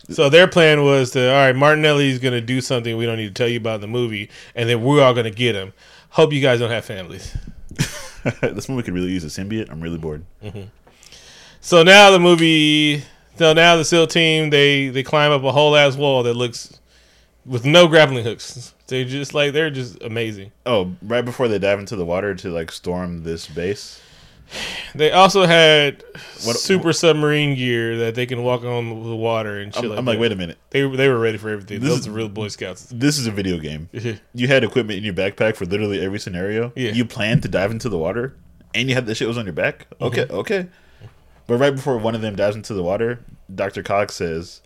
So their plan was to, all right, Martinelli's going to do something we don't need to tell you about in the movie, and then we're all going to get him. Hope you guys don't have families. This movie could really use a symbiote. I'm really bored. So now the SEAL team, they climb up a whole ass wall that looks with no grappling hooks. They're just amazing. Oh, right before they dive into the water to like storm this base. They also had super submarine gear that they can walk on the water and shit. I'm like, wait a minute. They were ready for everything. Those are real Boy Scouts. This is a video game. You had equipment in your backpack for literally every scenario. Yeah. You planned to dive into the water, and you had the shit was on your back. Okay. But right before one of them dives into the water, Dr. Cox says,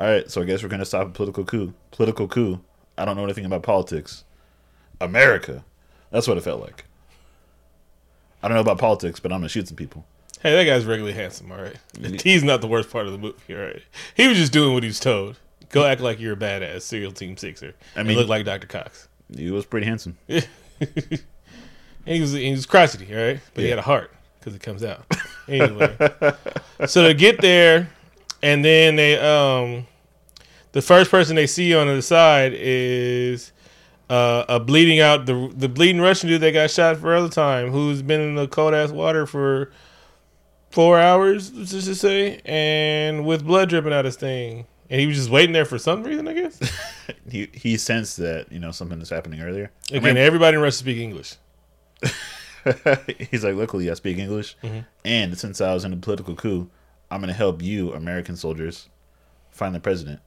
all right, so I guess we're going to stop a political coup. Political coup. I don't know anything about politics. America. That's what it felt like. I don't know about politics, but I'm going to shoot some people. Hey, that guy's regularly handsome, all right? He's not the worst part of the movie, all right? He was just doing what he was told. Go act like you're a badass SEAL Team Sixer. I mean, look like Dr. Cox. He was pretty handsome. Yeah. And he was crotchety, all right? But he had a heart because it comes out. Anyway. So they get there, and then they the first person they see on the side is... a bleeding out the bleeding Russian dude that got shot for other time, who's been in the cold ass water for 4 hours, let's just say, and with blood dripping out his thing, and he was just waiting there for some reason, I guess. he sensed that something was happening earlier. Again, everybody in Russia speak English. He's like, luckily I speak English, and since I was in a political coup, I'm gonna help you American soldiers find the president.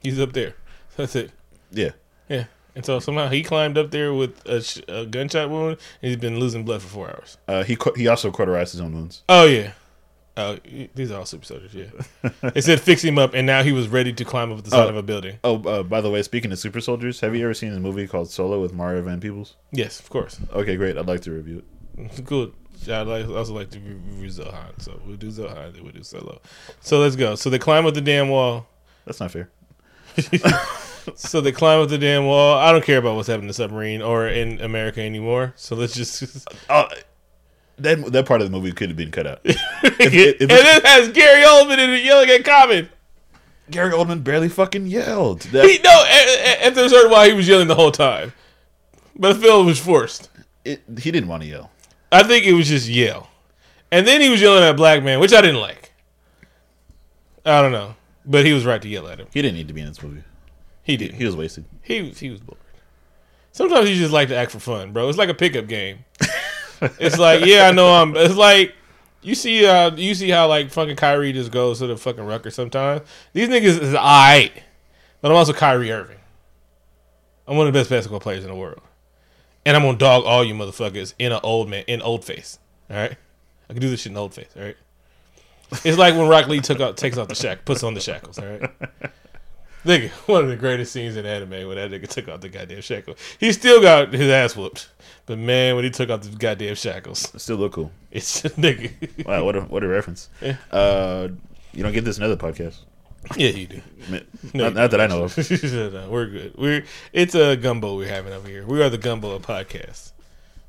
He's up there. That's it. Yeah. Yeah. And so somehow he climbed up there with a gunshot wound, and he's been losing blood for 4 hours. He also cauterized his own wounds. Oh, yeah. These are all super soldiers, yeah. They said fix him up, and now he was ready to climb up the side of a building. By the way, speaking of super soldiers, have you ever seen a movie called Solo with Mario Van Peebles? Yes, of course. Okay, great. I'd like to review it. Good. I'd also like to review Zohan. So we'll do Zohan, then we'll do Solo. So let's go. So they climb up the damn wall. That's not fair. So they climb up the damn wall. I don't care about what's happening to the submarine or in America anymore. So let's just... That part of the movie could have been cut out. If and it has Gary Oldman in it yelling at Common. Gary Oldman barely fucking yelled. After a certain while, he was yelling the whole time. But the film was forced. He didn't want to yell. I think it was just yell. And then he was yelling at a black man, which I didn't like. I don't know. But he was right to yell at him. He didn't need to be in this movie. He didn't. He was wasted. He was bored. Sometimes you just like to act for fun, bro. It's like a pickup game. It's like, yeah, I know. It's like you see how like fucking Kyrie just goes to the fucking Rucker sometimes. These niggas is all right, but I'm also Kyrie Irving. I'm one of the best basketball players in the world, and I'm gonna dog all you motherfuckers in an old man in old face. All right, I can do this shit in old face. All right, it's like when Rock Lee takes off the shackles, puts on the shackles. All right. Nigga, one of the greatest scenes in anime when that nigga took out the goddamn shackles. He still got his ass whooped. But man, when he took out the goddamn shackles. It still look cool. It's nigga. Wow, what a reference. Yeah. You don't get this in other podcasts. Yeah, you do. Not that I know of. No, we're good. It's a gumbo we're having over here. We are the gumbo of podcasts.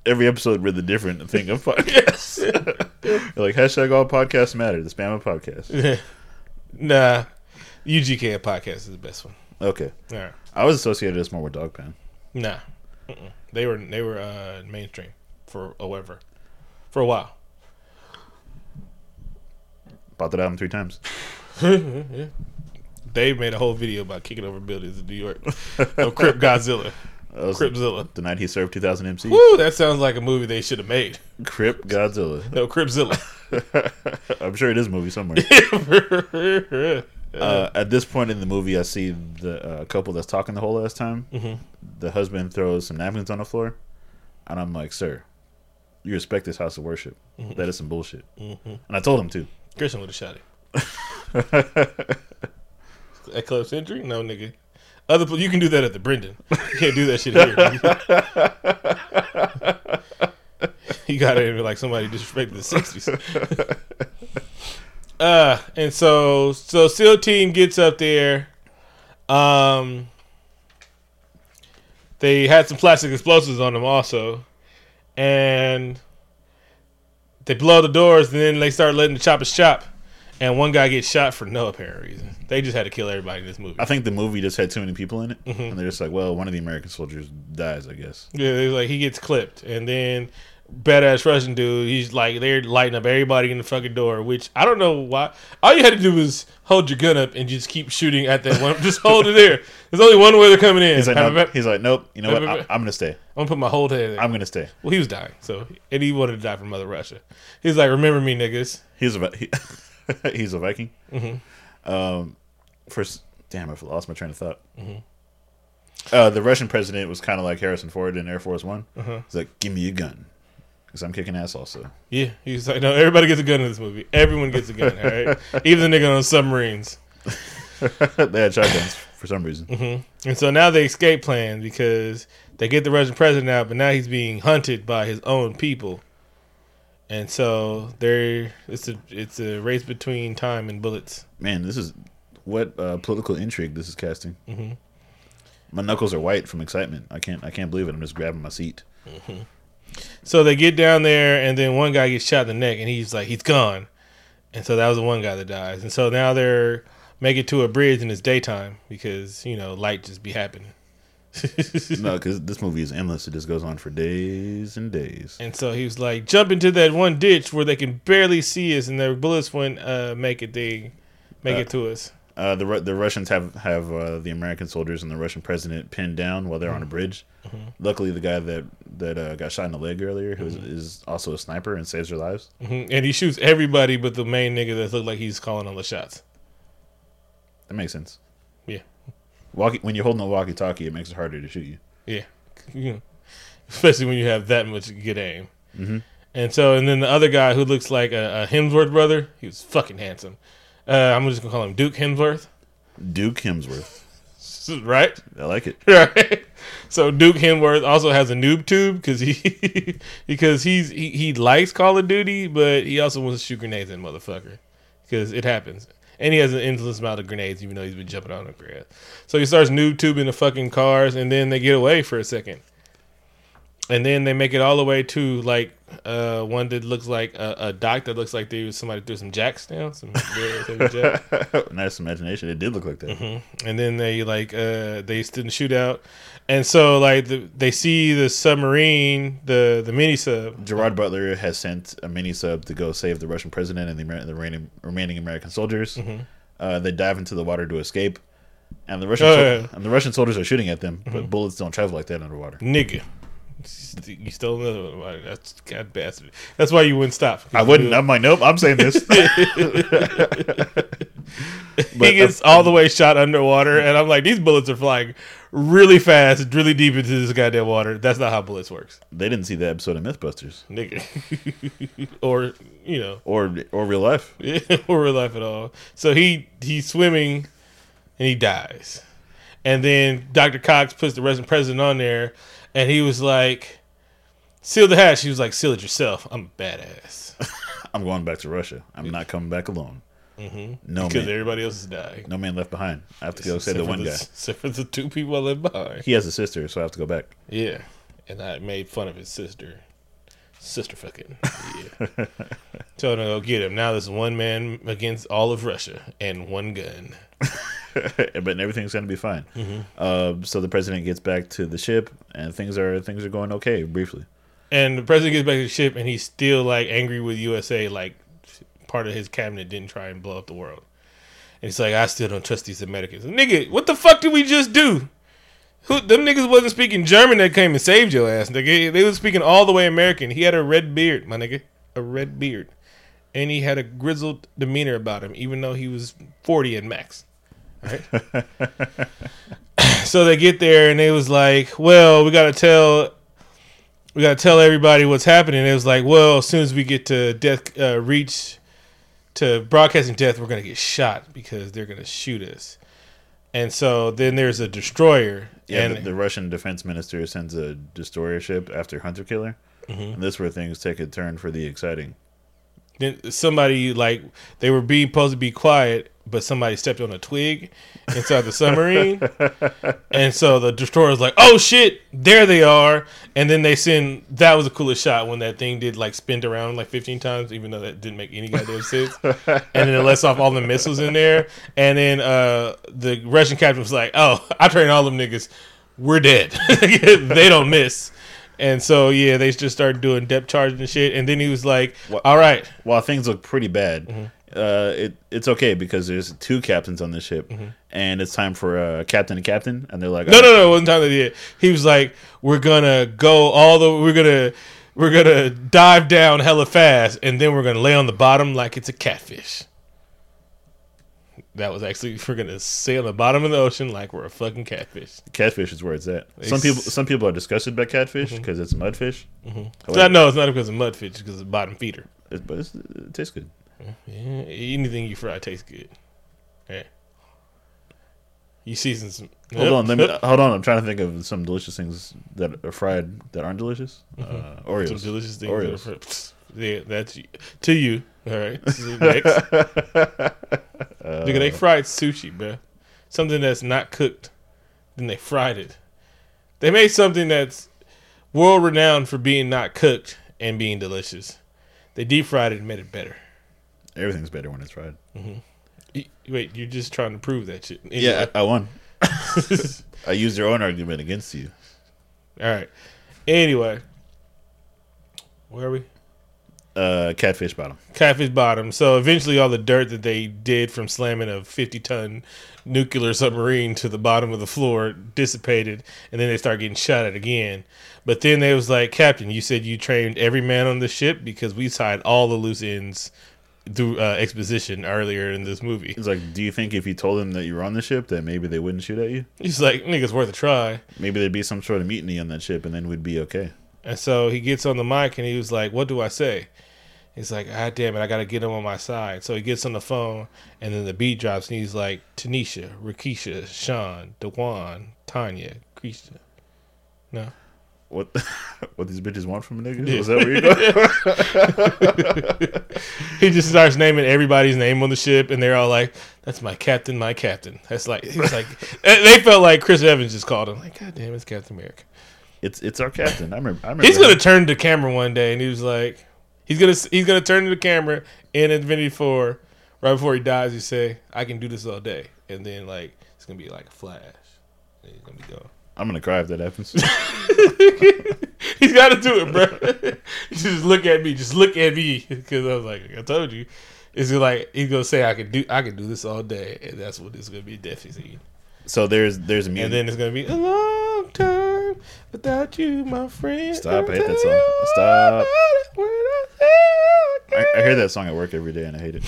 Every episode read the different thing of podcasts. Like, hashtag all podcasts matter. The spam of podcasts. Yeah. Nah. UGK podcast is the best one. Okay. All right. I was associated as more with Dogpan. Nah. Mm-mm. They were mainstream for a while. Bought that album 3 times. Yeah. They made a whole video about kicking over buildings in New York. Of Crip Godzilla. Cripzilla. The night he served 2,000 MCs. Woo, that sounds like a movie they should have made. Crip Godzilla. No, Cripzilla. I'm sure it is a movie somewhere. At this point in the movie, I see the couple that's talking the whole last time. Mm-hmm. The husband throws some napkins on the floor, and I'm like, "Sir, you respect this house of worship. Mm-hmm. That is some bullshit." Mm-hmm. And I told him to. Christian would have shot it. At Club Century? No, nigga. You can do that at the Brendan. You can't do that shit here. You got it like somebody disrespected the 60s. And so SEAL team gets up there. They had some plastic explosives on them also, and they blow the doors, and then they start letting the choppers chop, and one guy gets shot for no apparent reason. They just had to kill everybody in this movie. I think the movie just had too many people in it. Mm-hmm. And they're just like, well, one of the American soldiers dies, I guess. Yeah, they're like, he gets clipped, and then badass Russian dude, he's like, they're lighting up everybody in the fucking door, which I don't know why. All you had to do was hold your gun up and just keep shooting at that one. Just hold it there. There's only one way they're coming in. He's like, nope. He's like, nope. You know what? I'm gonna stay. I'm gonna put my whole head in. I'm gonna stay. Well, he was dying, so and he wanted to die for Mother Russia. He's like, remember me, niggas. He's a Viking. Mm-hmm. Damn, I lost my train of thought. Mm-hmm. The Russian president was kind of like Harrison Ford in Air Force One. Uh-huh. He's like, give me your gun. Because I'm kicking ass also. Yeah. He's like, no, everybody gets a gun in this movie. Everyone gets a gun, all right? Even the nigga on submarines. They had shotguns for some reason. Mm-hmm. And so now they escape plan because they get the Russian president out, but now he's being hunted by his own people. And so it's a race between time and bullets. Man, this is what political intrigue this is casting. Mm-hmm. My knuckles are white from excitement. I can't believe it. I'm just grabbing my seat. Mm-hmm. So they get down there, and then one guy gets shot in the neck, and he's like, he's gone. And so that was the one guy that dies. And so now they're making it to a bridge, and it's daytime because, you know, light just be happening. No, because this movie is endless. It just goes on for days and days. And so he was like, jump into that one ditch where they can barely see us, and their bullets wouldn't make it to us. The Russians have the American soldiers and the Russian president pinned down while they're on a bridge. Mm-hmm. Luckily, the guy that got shot in the leg earlier is also a sniper and saves their lives. Mm-hmm. And he shoots everybody but the main nigga that looked like he's calling all the shots. That makes sense. Yeah. When you're holding a walkie-talkie, it makes it harder to shoot you. Yeah. Especially when you have that much good aim. Mm-hmm. And then the other guy who looks like a Hemsworth brother, he was fucking handsome. I'm just going to call him Duke Hemsworth. Duke Hemsworth. Right? I like it. Right? So Duke Hemsworth also has a noob tube because he likes Call of Duty, but he also wants to shoot grenades at motherfucker. Because it happens. And he has an endless amount of grenades, even though he's been jumping on the grass. So he starts noob tubing the fucking cars, and then they get away for a second. And then they make it all the way to like one that looks like a dock that looks like somebody threw some jacks down. Some jack. Nice imagination. It did look like that. Mm-hmm. And then they they didn't shoot out, and so they see the submarine, the mini sub. Gerard Butler has sent a mini sub to go save the Russian president and the remaining American soldiers. Mm-hmm. They dive into the water to escape, and the Russian soldiers are shooting at them, mm-hmm. but bullets don't travel like that underwater. Nigga. You stole another one. That's god bastard. That's why you wouldn't stop. I wouldn't. I'm like, nope. I'm saying this. He gets all the way shot underwater, and I'm like, these bullets are flying really fast, really deep into this goddamn water. That's not how bullets works. They didn't see that episode of MythBusters, nigga, or real life, yeah, or real life at all. So he's swimming, and he dies, and then Dr. Cox puts the resident president on there. And he was like, seal the hatch. He was like, seal it yourself. I'm a badass. I'm going back to Russia. I'm not coming back alone. Mm-hmm. No, because everybody else is dying. No man left behind. I have to go save the one guy. Except for the two people I left behind. He has a sister, so I have to go back. Yeah. And I made fun of his sister. Sister fucking. Yeah. Told him to go get him. Now there's one man against all of Russia and one gun. But everything's going to be fine. Mm-hmm. So the president gets back to the ship, and things are going okay briefly. And the president gets back to the ship, and he's still like angry with USA, like part of his cabinet didn't try and blow up the world. And he's like, I still don't trust these Americans. Nigga, what the fuck did we just do? Them niggas wasn't speaking German that came and saved your ass, nigga. They was speaking all the way American. He had a red beard, my nigga, a red beard, and he had a grizzled demeanor about him, even though he was 40 at max. Right. So they get there and they was like, well, we gotta tell everybody what's happening. It was like, well, as soon as we get to death, reach to broadcasting death, we're gonna get shot because they're gonna shoot us. And so then there's a destroyer. Yeah, and the Russian defense minister sends a destroyer ship after Hunter Killer, mm-hmm. and that's where things take a turn for the exciting. Then somebody they were supposed to be quiet, but somebody stepped on a twig inside the submarine. And so the destroyer's like, oh shit, there they are. And then that was the coolest shot when that thing did spin around 15 times, even though that didn't make any goddamn sense. And then it lets off all the missiles in there. And then the Russian captain was like, oh, I trained all them niggas. We're dead. They don't miss. And so, yeah, they just started doing depth charges and shit. And then he was like, all right. Well, things look pretty bad. Mm-hmm. It's okay because there's two captains on the ship, mm-hmm. and it's time for captain to captain, and they're like, no, it wasn't time to do it. He was like, we're gonna dive down hella fast, and then we're gonna lay on the bottom like it's a catfish. That was actually, we're gonna sail the bottom of the ocean like we're a fucking catfish. Catfish is where it's at. Some people are disgusted by catfish because mm-hmm. it's mudfish. Mm-hmm. No, it's not because of mudfish. It's because it's a bottom feeder. But it tastes good. Yeah, anything you fry tastes good. Yeah. You season some. Hold on. I'm trying to think of some delicious things that are fried that aren't delicious. Mm-hmm. Oreos. Some delicious things. Oreos. Yeah, that's to you. All right. Next. They fried sushi, bro. Something that's not cooked. Then they fried it. They made something that's world renowned for being not cooked and being delicious. They deep fried it and made it better. Everything's better when it's fried. Mm-hmm. Wait, you're just trying to prove that shit. Anyway. Yeah, I won. I used your own argument against you. All right. Anyway, where are we? Catfish bottom. Catfish bottom. So eventually, all the dirt that they did from slamming a 50-ton nuclear submarine to the bottom of the floor dissipated, and then they start getting shot at again. But then they was like, Captain, you said you trained every man on the ship because we tied all the loose ends through exposition earlier in this movie. It's like, do you think if you told them that you were on the ship, that maybe they wouldn't shoot at you? He's like, niggas worth a try. Maybe there'd be some sort of mutiny on that ship, and then we'd be okay. And so he gets on the mic, and he was like, what do I say? He's like, ah, damn it, I got to get him on my side. So he gets on the phone, and then the beat drops, and he's like, Tanisha, Rakisha, Sean, Dewan, Tanya, Krisha. No. What these bitches want from a nigga? Yeah. Was that where you go? He just starts naming everybody's name on the ship, and they're all like, "That's my captain, my captain." That's like he's like they felt like Chris Evans just called him like, "God damn, it's Captain America." It's our captain. I remember he's gonna turn to the camera one day, and he was like, he's gonna turn to the camera in Infinity War right before he dies. He say, "I can do this all day," and then like it's gonna be like a flash, and he's gonna be gone. I'm gonna cry if that happens. He's got to do it, bro. Just look at me, because I was like, I told you. It's like he's gonna say, I can do this all day, and that's what it's gonna be. Definitely. So there's a music, and then it's gonna be a long time without you, my friend. Stop! I hate that song. Stop! I hear that song at work every day, and I hate it.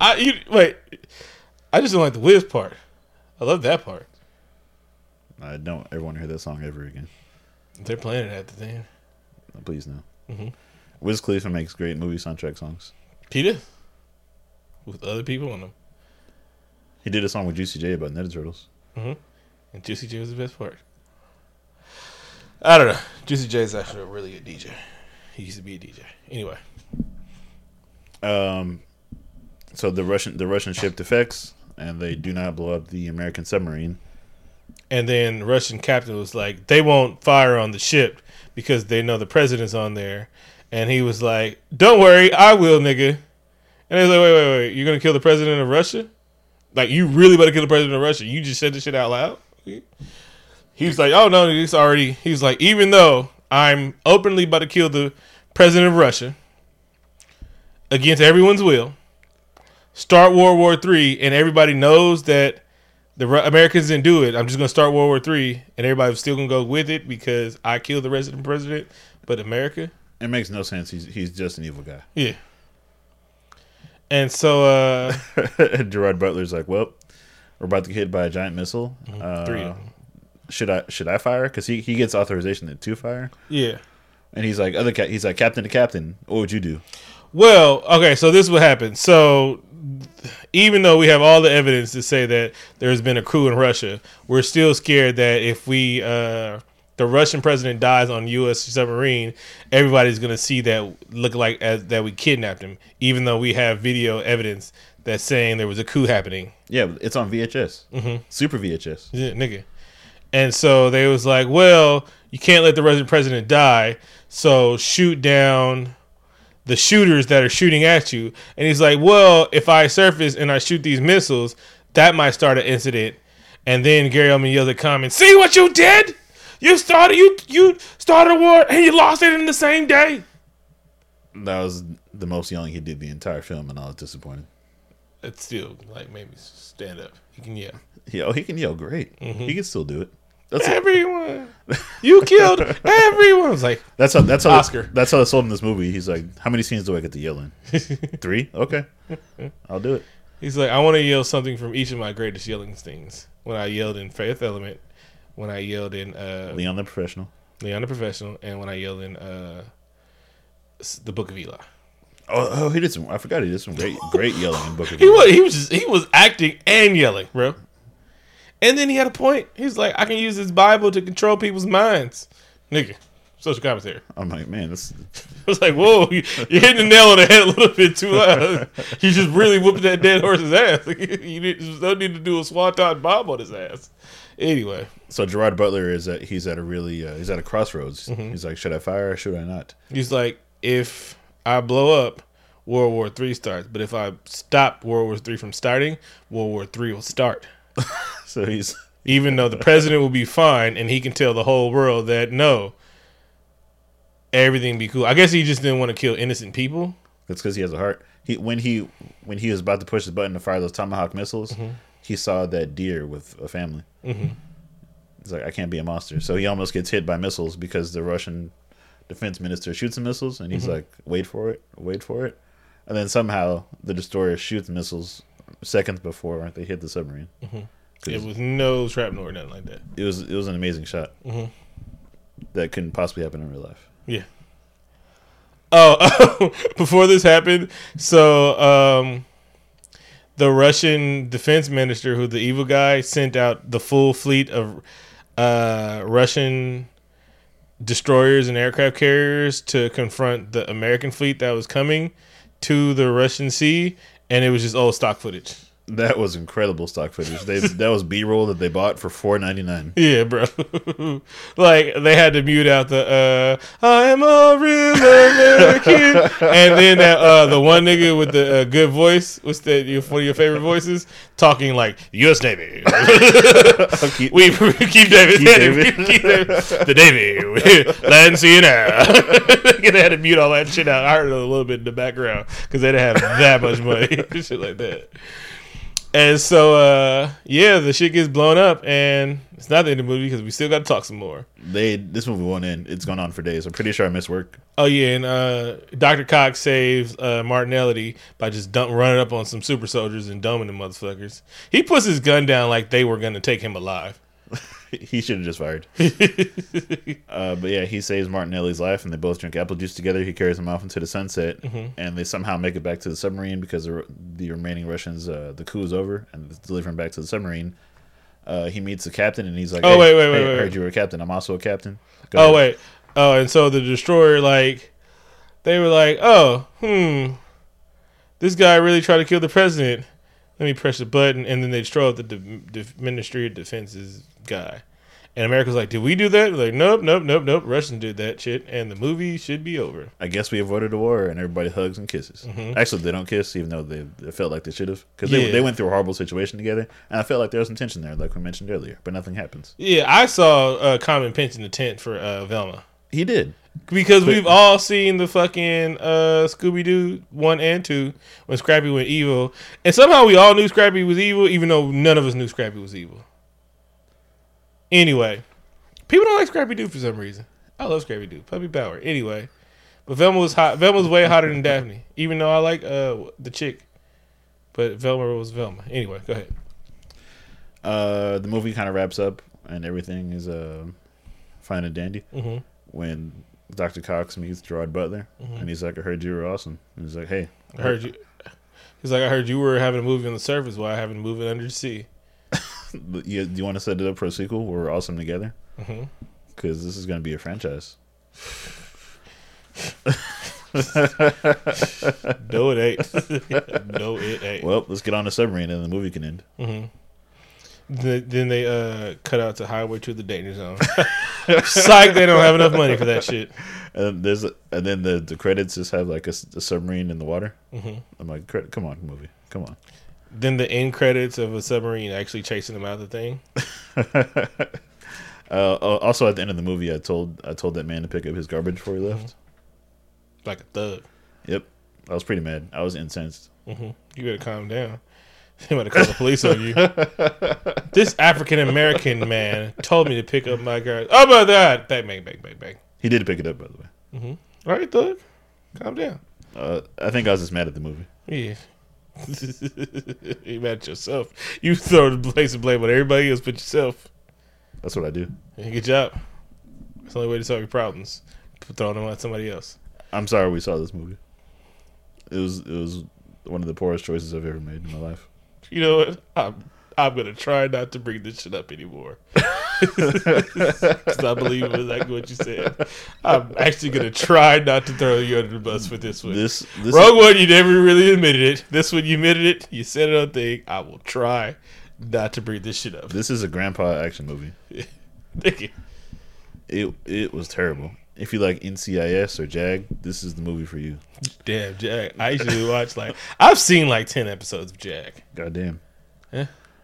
I just don't like the Wiz part. I love that part. I don't ever want to hear that song ever again. They're playing it at the thing. Please no. Mm-hmm. Wiz Khalifa makes great movie soundtrack songs. Peter? With other people on them. He did a song with Juicy J about Ninja Turtles. Mm-hmm. And Juicy J was the best part. I don't know. Juicy J is actually a really good DJ. He used to be a DJ. Anyway. So the Russian ship defects, and they do not blow up the American submarine. And then the Russian captain was like, they won't fire on the ship because they know the president's on there. And he was like, don't worry, I will, nigga. And they was like, wait, you're going to kill the president of Russia? Like, you really better kill the president of Russia. You just said this shit out loud? He was like, oh, no, it's already. He was like, even though I'm openly about to kill the president of Russia against everyone's will, start World War III, and everybody knows that the Americans didn't do it. I'm just going to start World War III, and everybody's still going to go with it because I killed the resident president. But America? It makes no sense. He's just an evil guy. Yeah. And so... Gerard Butler's like, well, we're about to get hit by a giant missile. Three of them. Should I fire? Because he gets authorization to fire. Yeah. And he's like, he's like, captain to captain, what would you do? Well, okay, so this is what happened. So... even though we have all the evidence to say that there's been a coup in Russia, we're still scared that if we the Russian president dies on U.S. submarine, everybody's going to see that look like as that we kidnapped him, even though we have video evidence that's saying there was a coup happening. Yeah, it's on VHS. Mm-hmm. Super VHS. Yeah, nigga. And so they was like, well, you can't let the Russian president die, so shoot down the shooters that are shooting at you. And he's like, well, if I surface and I shoot these missiles, that might start an incident. And then Gary Oldman yells at Common, see what you did? You started a war and you lost it in the same day. That was the most yelling he did the entire film, and I was disappointed. It still like made me stand up. He can yell. Yeah, he can yell great. Mm-hmm. He can still do it. That's everyone, you killed everyone. It's like that's how Oscar. That's how they sold him this movie. He's like, how many scenes do I get to yell in? 3, okay, I'll do it. He's like, I want to yell something from each of my greatest yelling things. When I yelled in Faith Element, when I yelled in Leon the Professional, and when I yelled in the Book of Eli. Oh, he did some. I forgot he did some great yelling in Book of Eli. He was acting and yelling, bro. And then he had a point. He was like, I can use this Bible to control people's minds. Nigga. Social commentary. I'm like, man, this I was like, whoa, you're hitting the nail on the head a little bit too loud. You just really whooping that dead horse's ass. You just don't need to do a swanton bomb on his ass. Anyway. So Gerard Butler he's at a crossroads. Mm-hmm. He's like, should I fire or should I not? He's like, if I blow up, World War III starts. But if I stop World War III from starting, World War III will start. So he's even though the president will be fine and he can tell the whole world that no, everything be cool. I guess he just didn't want to kill innocent people. That's because he has a heart. When he was about to push the button to fire those Tomahawk missiles, mm-hmm. he saw that deer with a family. Mm-hmm. He's like, I can't be a monster. So he almost gets hit by missiles because the Russian defense minister shoots some missiles, and he's mm-hmm. like, wait for it, And then somehow the destroyer shoots missiles seconds before they hit the submarine. Mm-hmm. It was no shrapnel or nothing like that. It was an amazing shot. Mm-hmm. That couldn't possibly happen in real life. Yeah. Oh, before this happened, so the Russian defense minister, who the evil guy, sent out the full fleet of Russian destroyers and aircraft carriers to confront the American fleet that was coming to the Russian sea, and it was just old stock footage. That was incredible stock footage. That was B-roll that they bought for $4.99. Yeah, bro. Like, they had to mute out the, I'm a real American. And then the one nigga with the good voice, what's that, one of your favorite voices, talking like, U.S. Navy. We keep David. The Navy. Land, sea, and air. They had to mute all that shit out. I heard it a little bit in the background because they didn't have that much money. Shit like that. And so, the shit gets blown up, and it's not the end of the movie because we still got to talk some more. This movie won't end. It's gone on for days. I'm pretty sure I missed work. Oh, yeah, and Dr. Cox saves Martinelli by just running up on some super soldiers and dumbing them motherfuckers. He puts his gun down like they were going to take him alive. He should have just fired. But yeah, he saves Martinelli's life, and they both drink apple juice together. He carries them off into the sunset, mm-hmm. and they somehow make it back to the submarine because the remaining Russians, the coup is over, and they deliver him back to the submarine. He meets the captain, and he's like, "Oh, hey, wait, I heard you were a captain. I'm also a captain." Go ahead. And so the destroyer, they were like, "Oh, this guy really tried to kill the president. Let me press the button," and then they destroy up the Ministry of Defense's guy. And America's like, "Did we do that?" We're like, nope. Russians did that shit, and the movie should be over. I guess we avoided a war, and everybody hugs and kisses. Mm-hmm. Actually, they don't kiss, even though they felt like they should have, because they went through a horrible situation together. And I felt like there was some tension there, like we mentioned earlier, but nothing happens. Yeah, I saw Common pinch in the tent for Velma. He did. Because we've all seen the fucking Scooby Doo 1 and 2 when Scrappy went evil, and somehow we all knew Scrappy was evil, even though none of us knew Scrappy was evil. Anyway, people don't like Scrappy Doo for some reason. I love Scrappy Doo, puppy power. Anyway, but Velma was hot. Velma was way hotter than Daphne, even though I like the chick. But Velma was Velma. Anyway, go ahead. The movie kind of wraps up, and everything is fine and dandy. Mm-hmm. When Dr. Cox meets Gerard Butler, mm-hmm. and he's like, "I heard you were awesome." And he's like, "Hey, I heard you." He's like, "I heard you were having a movie on the surface while I having a movie under the sea." Do you want to set it up for a sequel where we're awesome together? Because this is going to be a franchise. No, it ain't. Well, let's get on the submarine and the movie can end. Mm-hmm. Then they cut out the highway to the danger zone. Psych, they don't have enough money for that shit. And then the credits just have a submarine in the water. Mm-hmm. I'm like, come on, movie, come on. Then the end credits of a submarine actually chasing them out of the thing. Also, at the end of the movie, I told that man to pick up his garbage before he left. Mm-hmm. Like a thug. Yep, I was pretty mad. I was incensed. Mm-hmm. You better calm down. They might have called the police on you. This African-American man told me to pick up my garbage. Oh, my God. Bang. He did pick it up, by the way. Mm-hmm. All right, thug. Calm down. I think I was just mad at the movie. Yeah. You're mad at yourself. You throw the place of blame on everybody else but yourself. That's what I do. Good job. That's the only way to solve your problems. Throwing them at somebody else. I'm sorry we saw this movie. It was one of the poorest choices I've ever made in my life. You know what? I'm going to try not to bring this shit up anymore. Because I believe exactly what you said. I'm actually going to try not to throw you under the bus for this one. This Rogue One, you never really admitted it. This one, you admitted it. You said it on thing. I will try not to bring this shit up. This is a grandpa action movie. Thank you. It was terrible. If you like NCIS or JAG, this is the movie for you. Damn, JAG. I usually watch I've seen 10 episodes of JAG. Goddamn. Yeah.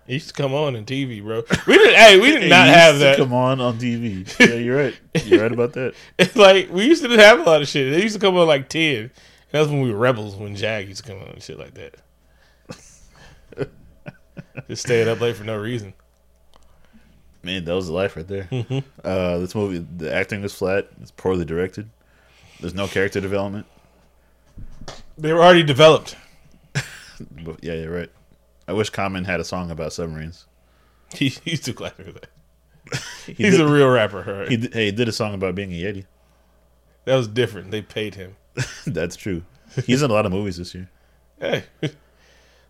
It used to come on TV, bro. We did not have that. Come on TV. Yeah, you're right. You're right about that. We used to have a lot of shit. It used to come on 10. And that was when we were rebels, when JAG used to come on and shit like that. Just staying up late for no reason. Man, that was the life right there. Mm-hmm. This movie, the acting was flat. It's poorly directed. There's no character development. They were already developed. Yeah, you're right. I wish Common had a song about submarines. He's too classy for that. He's a real rapper. Right? He did a song about being a Yeti. That was different. They paid him. That's true. He's in a lot of movies this year. Hey,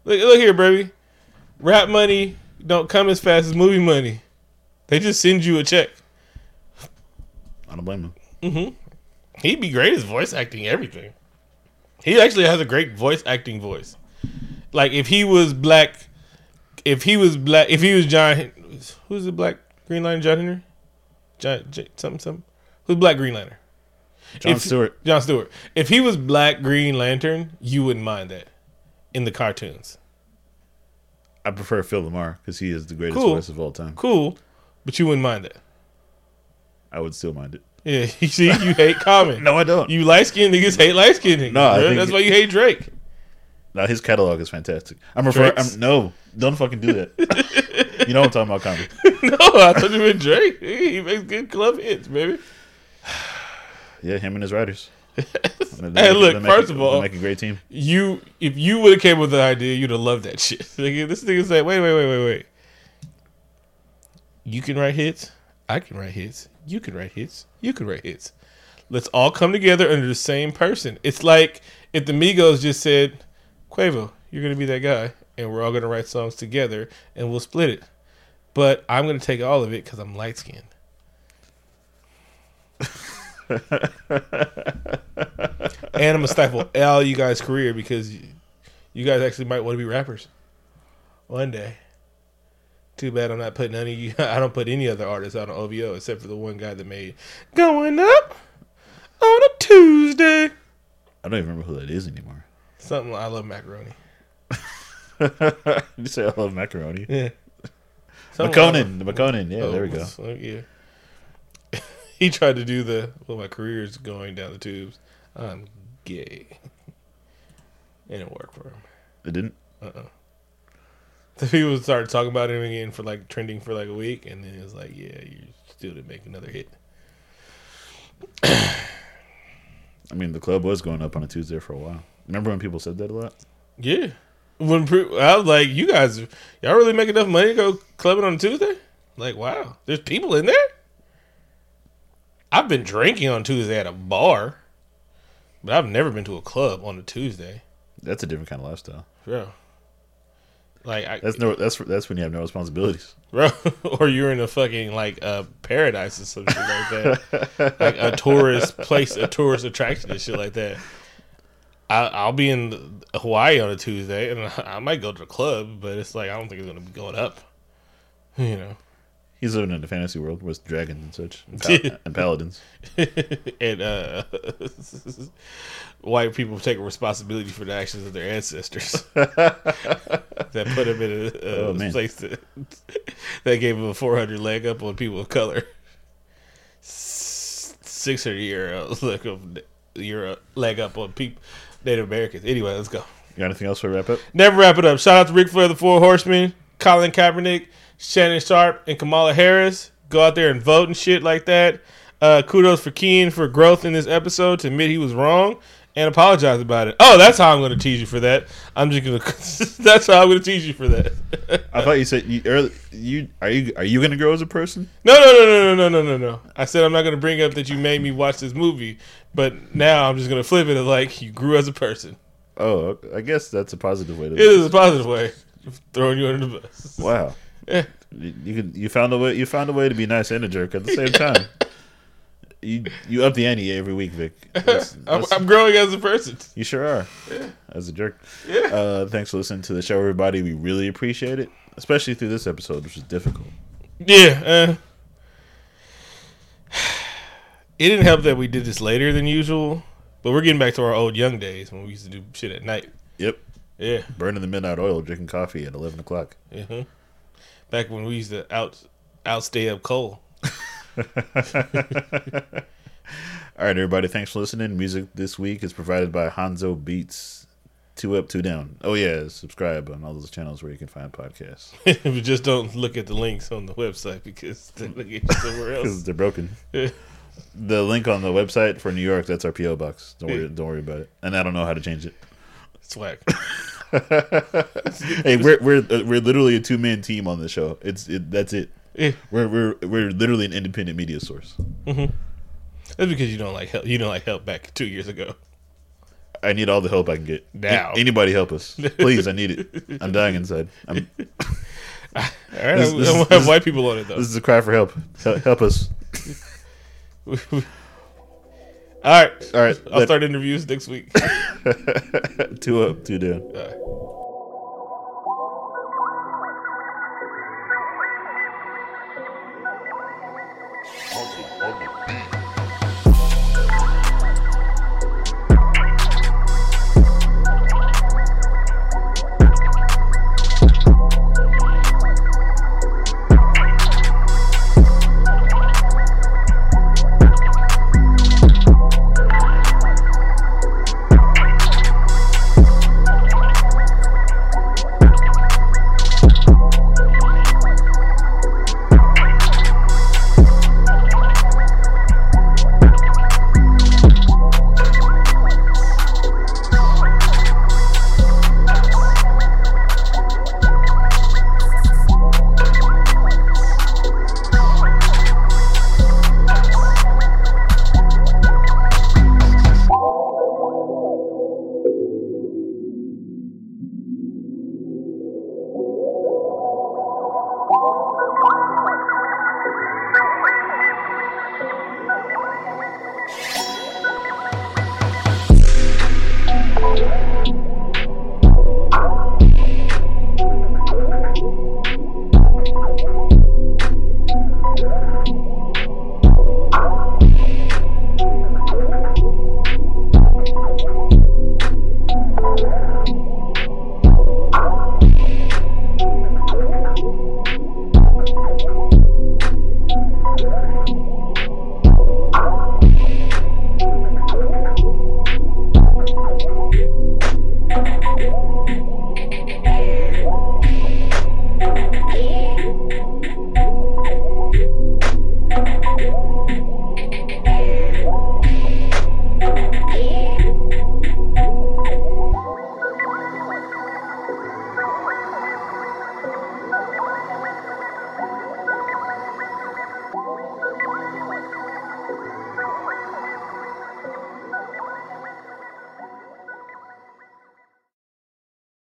look here, baby. Rap money don't come as fast as movie money. They just send you a check. I don't blame him. Mm-hmm. He'd be great as voice acting everything. He actually has a great voice acting voice. Like if he was John, who's the Black Green Lantern? John Henry, something. Who's Black Green Lantern? John Stewart. If he was Black Green Lantern, you wouldn't mind that in the cartoons. I prefer Phil Lamar because he is the greatest voice of all time. Cool, but you wouldn't mind that. I would still mind it. Yeah, you see, you hate Common. No, I don't. You light skinned niggas hate light skinned niggas. No, that's why you hate Drake. No, his catalog is fantastic. No, don't fucking do that. You know I'm talking about Common. No, I told you with Drake. He makes good club hits, baby. Yeah, him and his writers. Hey, look, first of all, make a great team. If you would have came with the idea, you'd have loved that shit. This nigga's like, wait. You can write hits. I can write hits. You can write hits. You can write hits. Let's all come together under the same person. It's like if the Migos just said, Quavo, you're going to be that guy, and we're all going to write songs together, and we'll split it. But I'm going to take all of it because I'm light-skinned. And I'm going to stifle all you guys' career because you guys actually might want to be rappers one day. Too bad I'm not putting any. I don't put any other artists out on OVO except for the one guy that made "Going Up on a Tuesday." I don't even remember who that is anymore. Something like, I love macaroni. You say I love macaroni? Yeah. McConan. Yeah, oh, there we go. Yeah. He tried to do my career's going down the tubes. I'm gay. And it worked for him. It didn't? Uh-oh. The people started talking about him again for trending for a week, and then it was like, yeah, you still didn't make another hit. I mean, the club was going up on a Tuesday for a while. Remember when people said that a lot? Yeah, I was like, you guys, y'all really make enough money to go clubbing on a Tuesday? Like, wow, there's people in there. I've been drinking on Tuesday at a bar, but I've never been to a club on a Tuesday. That's a different kind of lifestyle. Yeah. That's when you have no responsibilities, bro. Or you're in a fucking paradise or something like that, like a tourist place, a tourist attraction and shit like that. I'll be in Hawaii on a Tuesday, and I might go to the club, but it's like I don't think it's gonna be going up. You know, he's living in a fantasy world with dragons and such, and paladins, and white people taking responsibility for the actions of their ancestors that put them in a place that gave them a 400 leg up on people of color. 600 leg up on people, Native Americans. Anyway, let's go. You got anything else for a wrap up? Never wrap it up. Shout out to Ric Flair, the Four Horsemen, Colin Kaepernick, Shannon Sharp, and Kamala Harris. Go out there and vote and shit like that. Kudos for Keen for growth in this episode to admit he was wrong and apologize about it. Oh, that's how I'm going to tease you for that. That's how I'm going to tease you for that. I thought you said are you going to grow as a person? No. I said I'm not going to bring up that you made me watch this movie, but now I'm just going to flip it like you grew as a person. Oh, I guess that's a positive way to. It is a positive way of throwing you under the bus. Wow. Yeah. You found a way to be nice and a jerk at the same time. You up the ante every week, Vic. I'm growing as a person. You sure are. Yeah. As a jerk. Yeah. Thanks for listening to the show, everybody. We really appreciate it, especially through this episode, which was difficult. Yeah. It didn't help that we did this later than usual, but we're getting back to our old young days when we used to do shit at night. Yep. Yeah. Burning the midnight oil, drinking coffee at 11 o'clock. Uh-huh. Back when we used to outstay up coal. All right, everybody, thanks for listening. Music this week is provided by Hanzo Beats. 2 Up 2 Down. Oh yeah, subscribe on all those channels where you can find podcasts. But just don't look at the links on the website because they're looking somewhere else. Because they're broken. The link on the website for New York, that's our P.O. box. Don't worry about it. And I don't know how to change it. Swag. Hey, we're literally a two-man team on the show. That's it. Yeah. We're literally an independent media source. Mm-hmm. That's because you don't like help. You don't like help back 2 years ago. I need all the help I can get. Now, anybody help us, please. I need it. I'm dying inside. All right, I won't have white people on it though. This is a cry for help. Help us. All right. I'll start interviews next week. 2 up, 2 down. All right.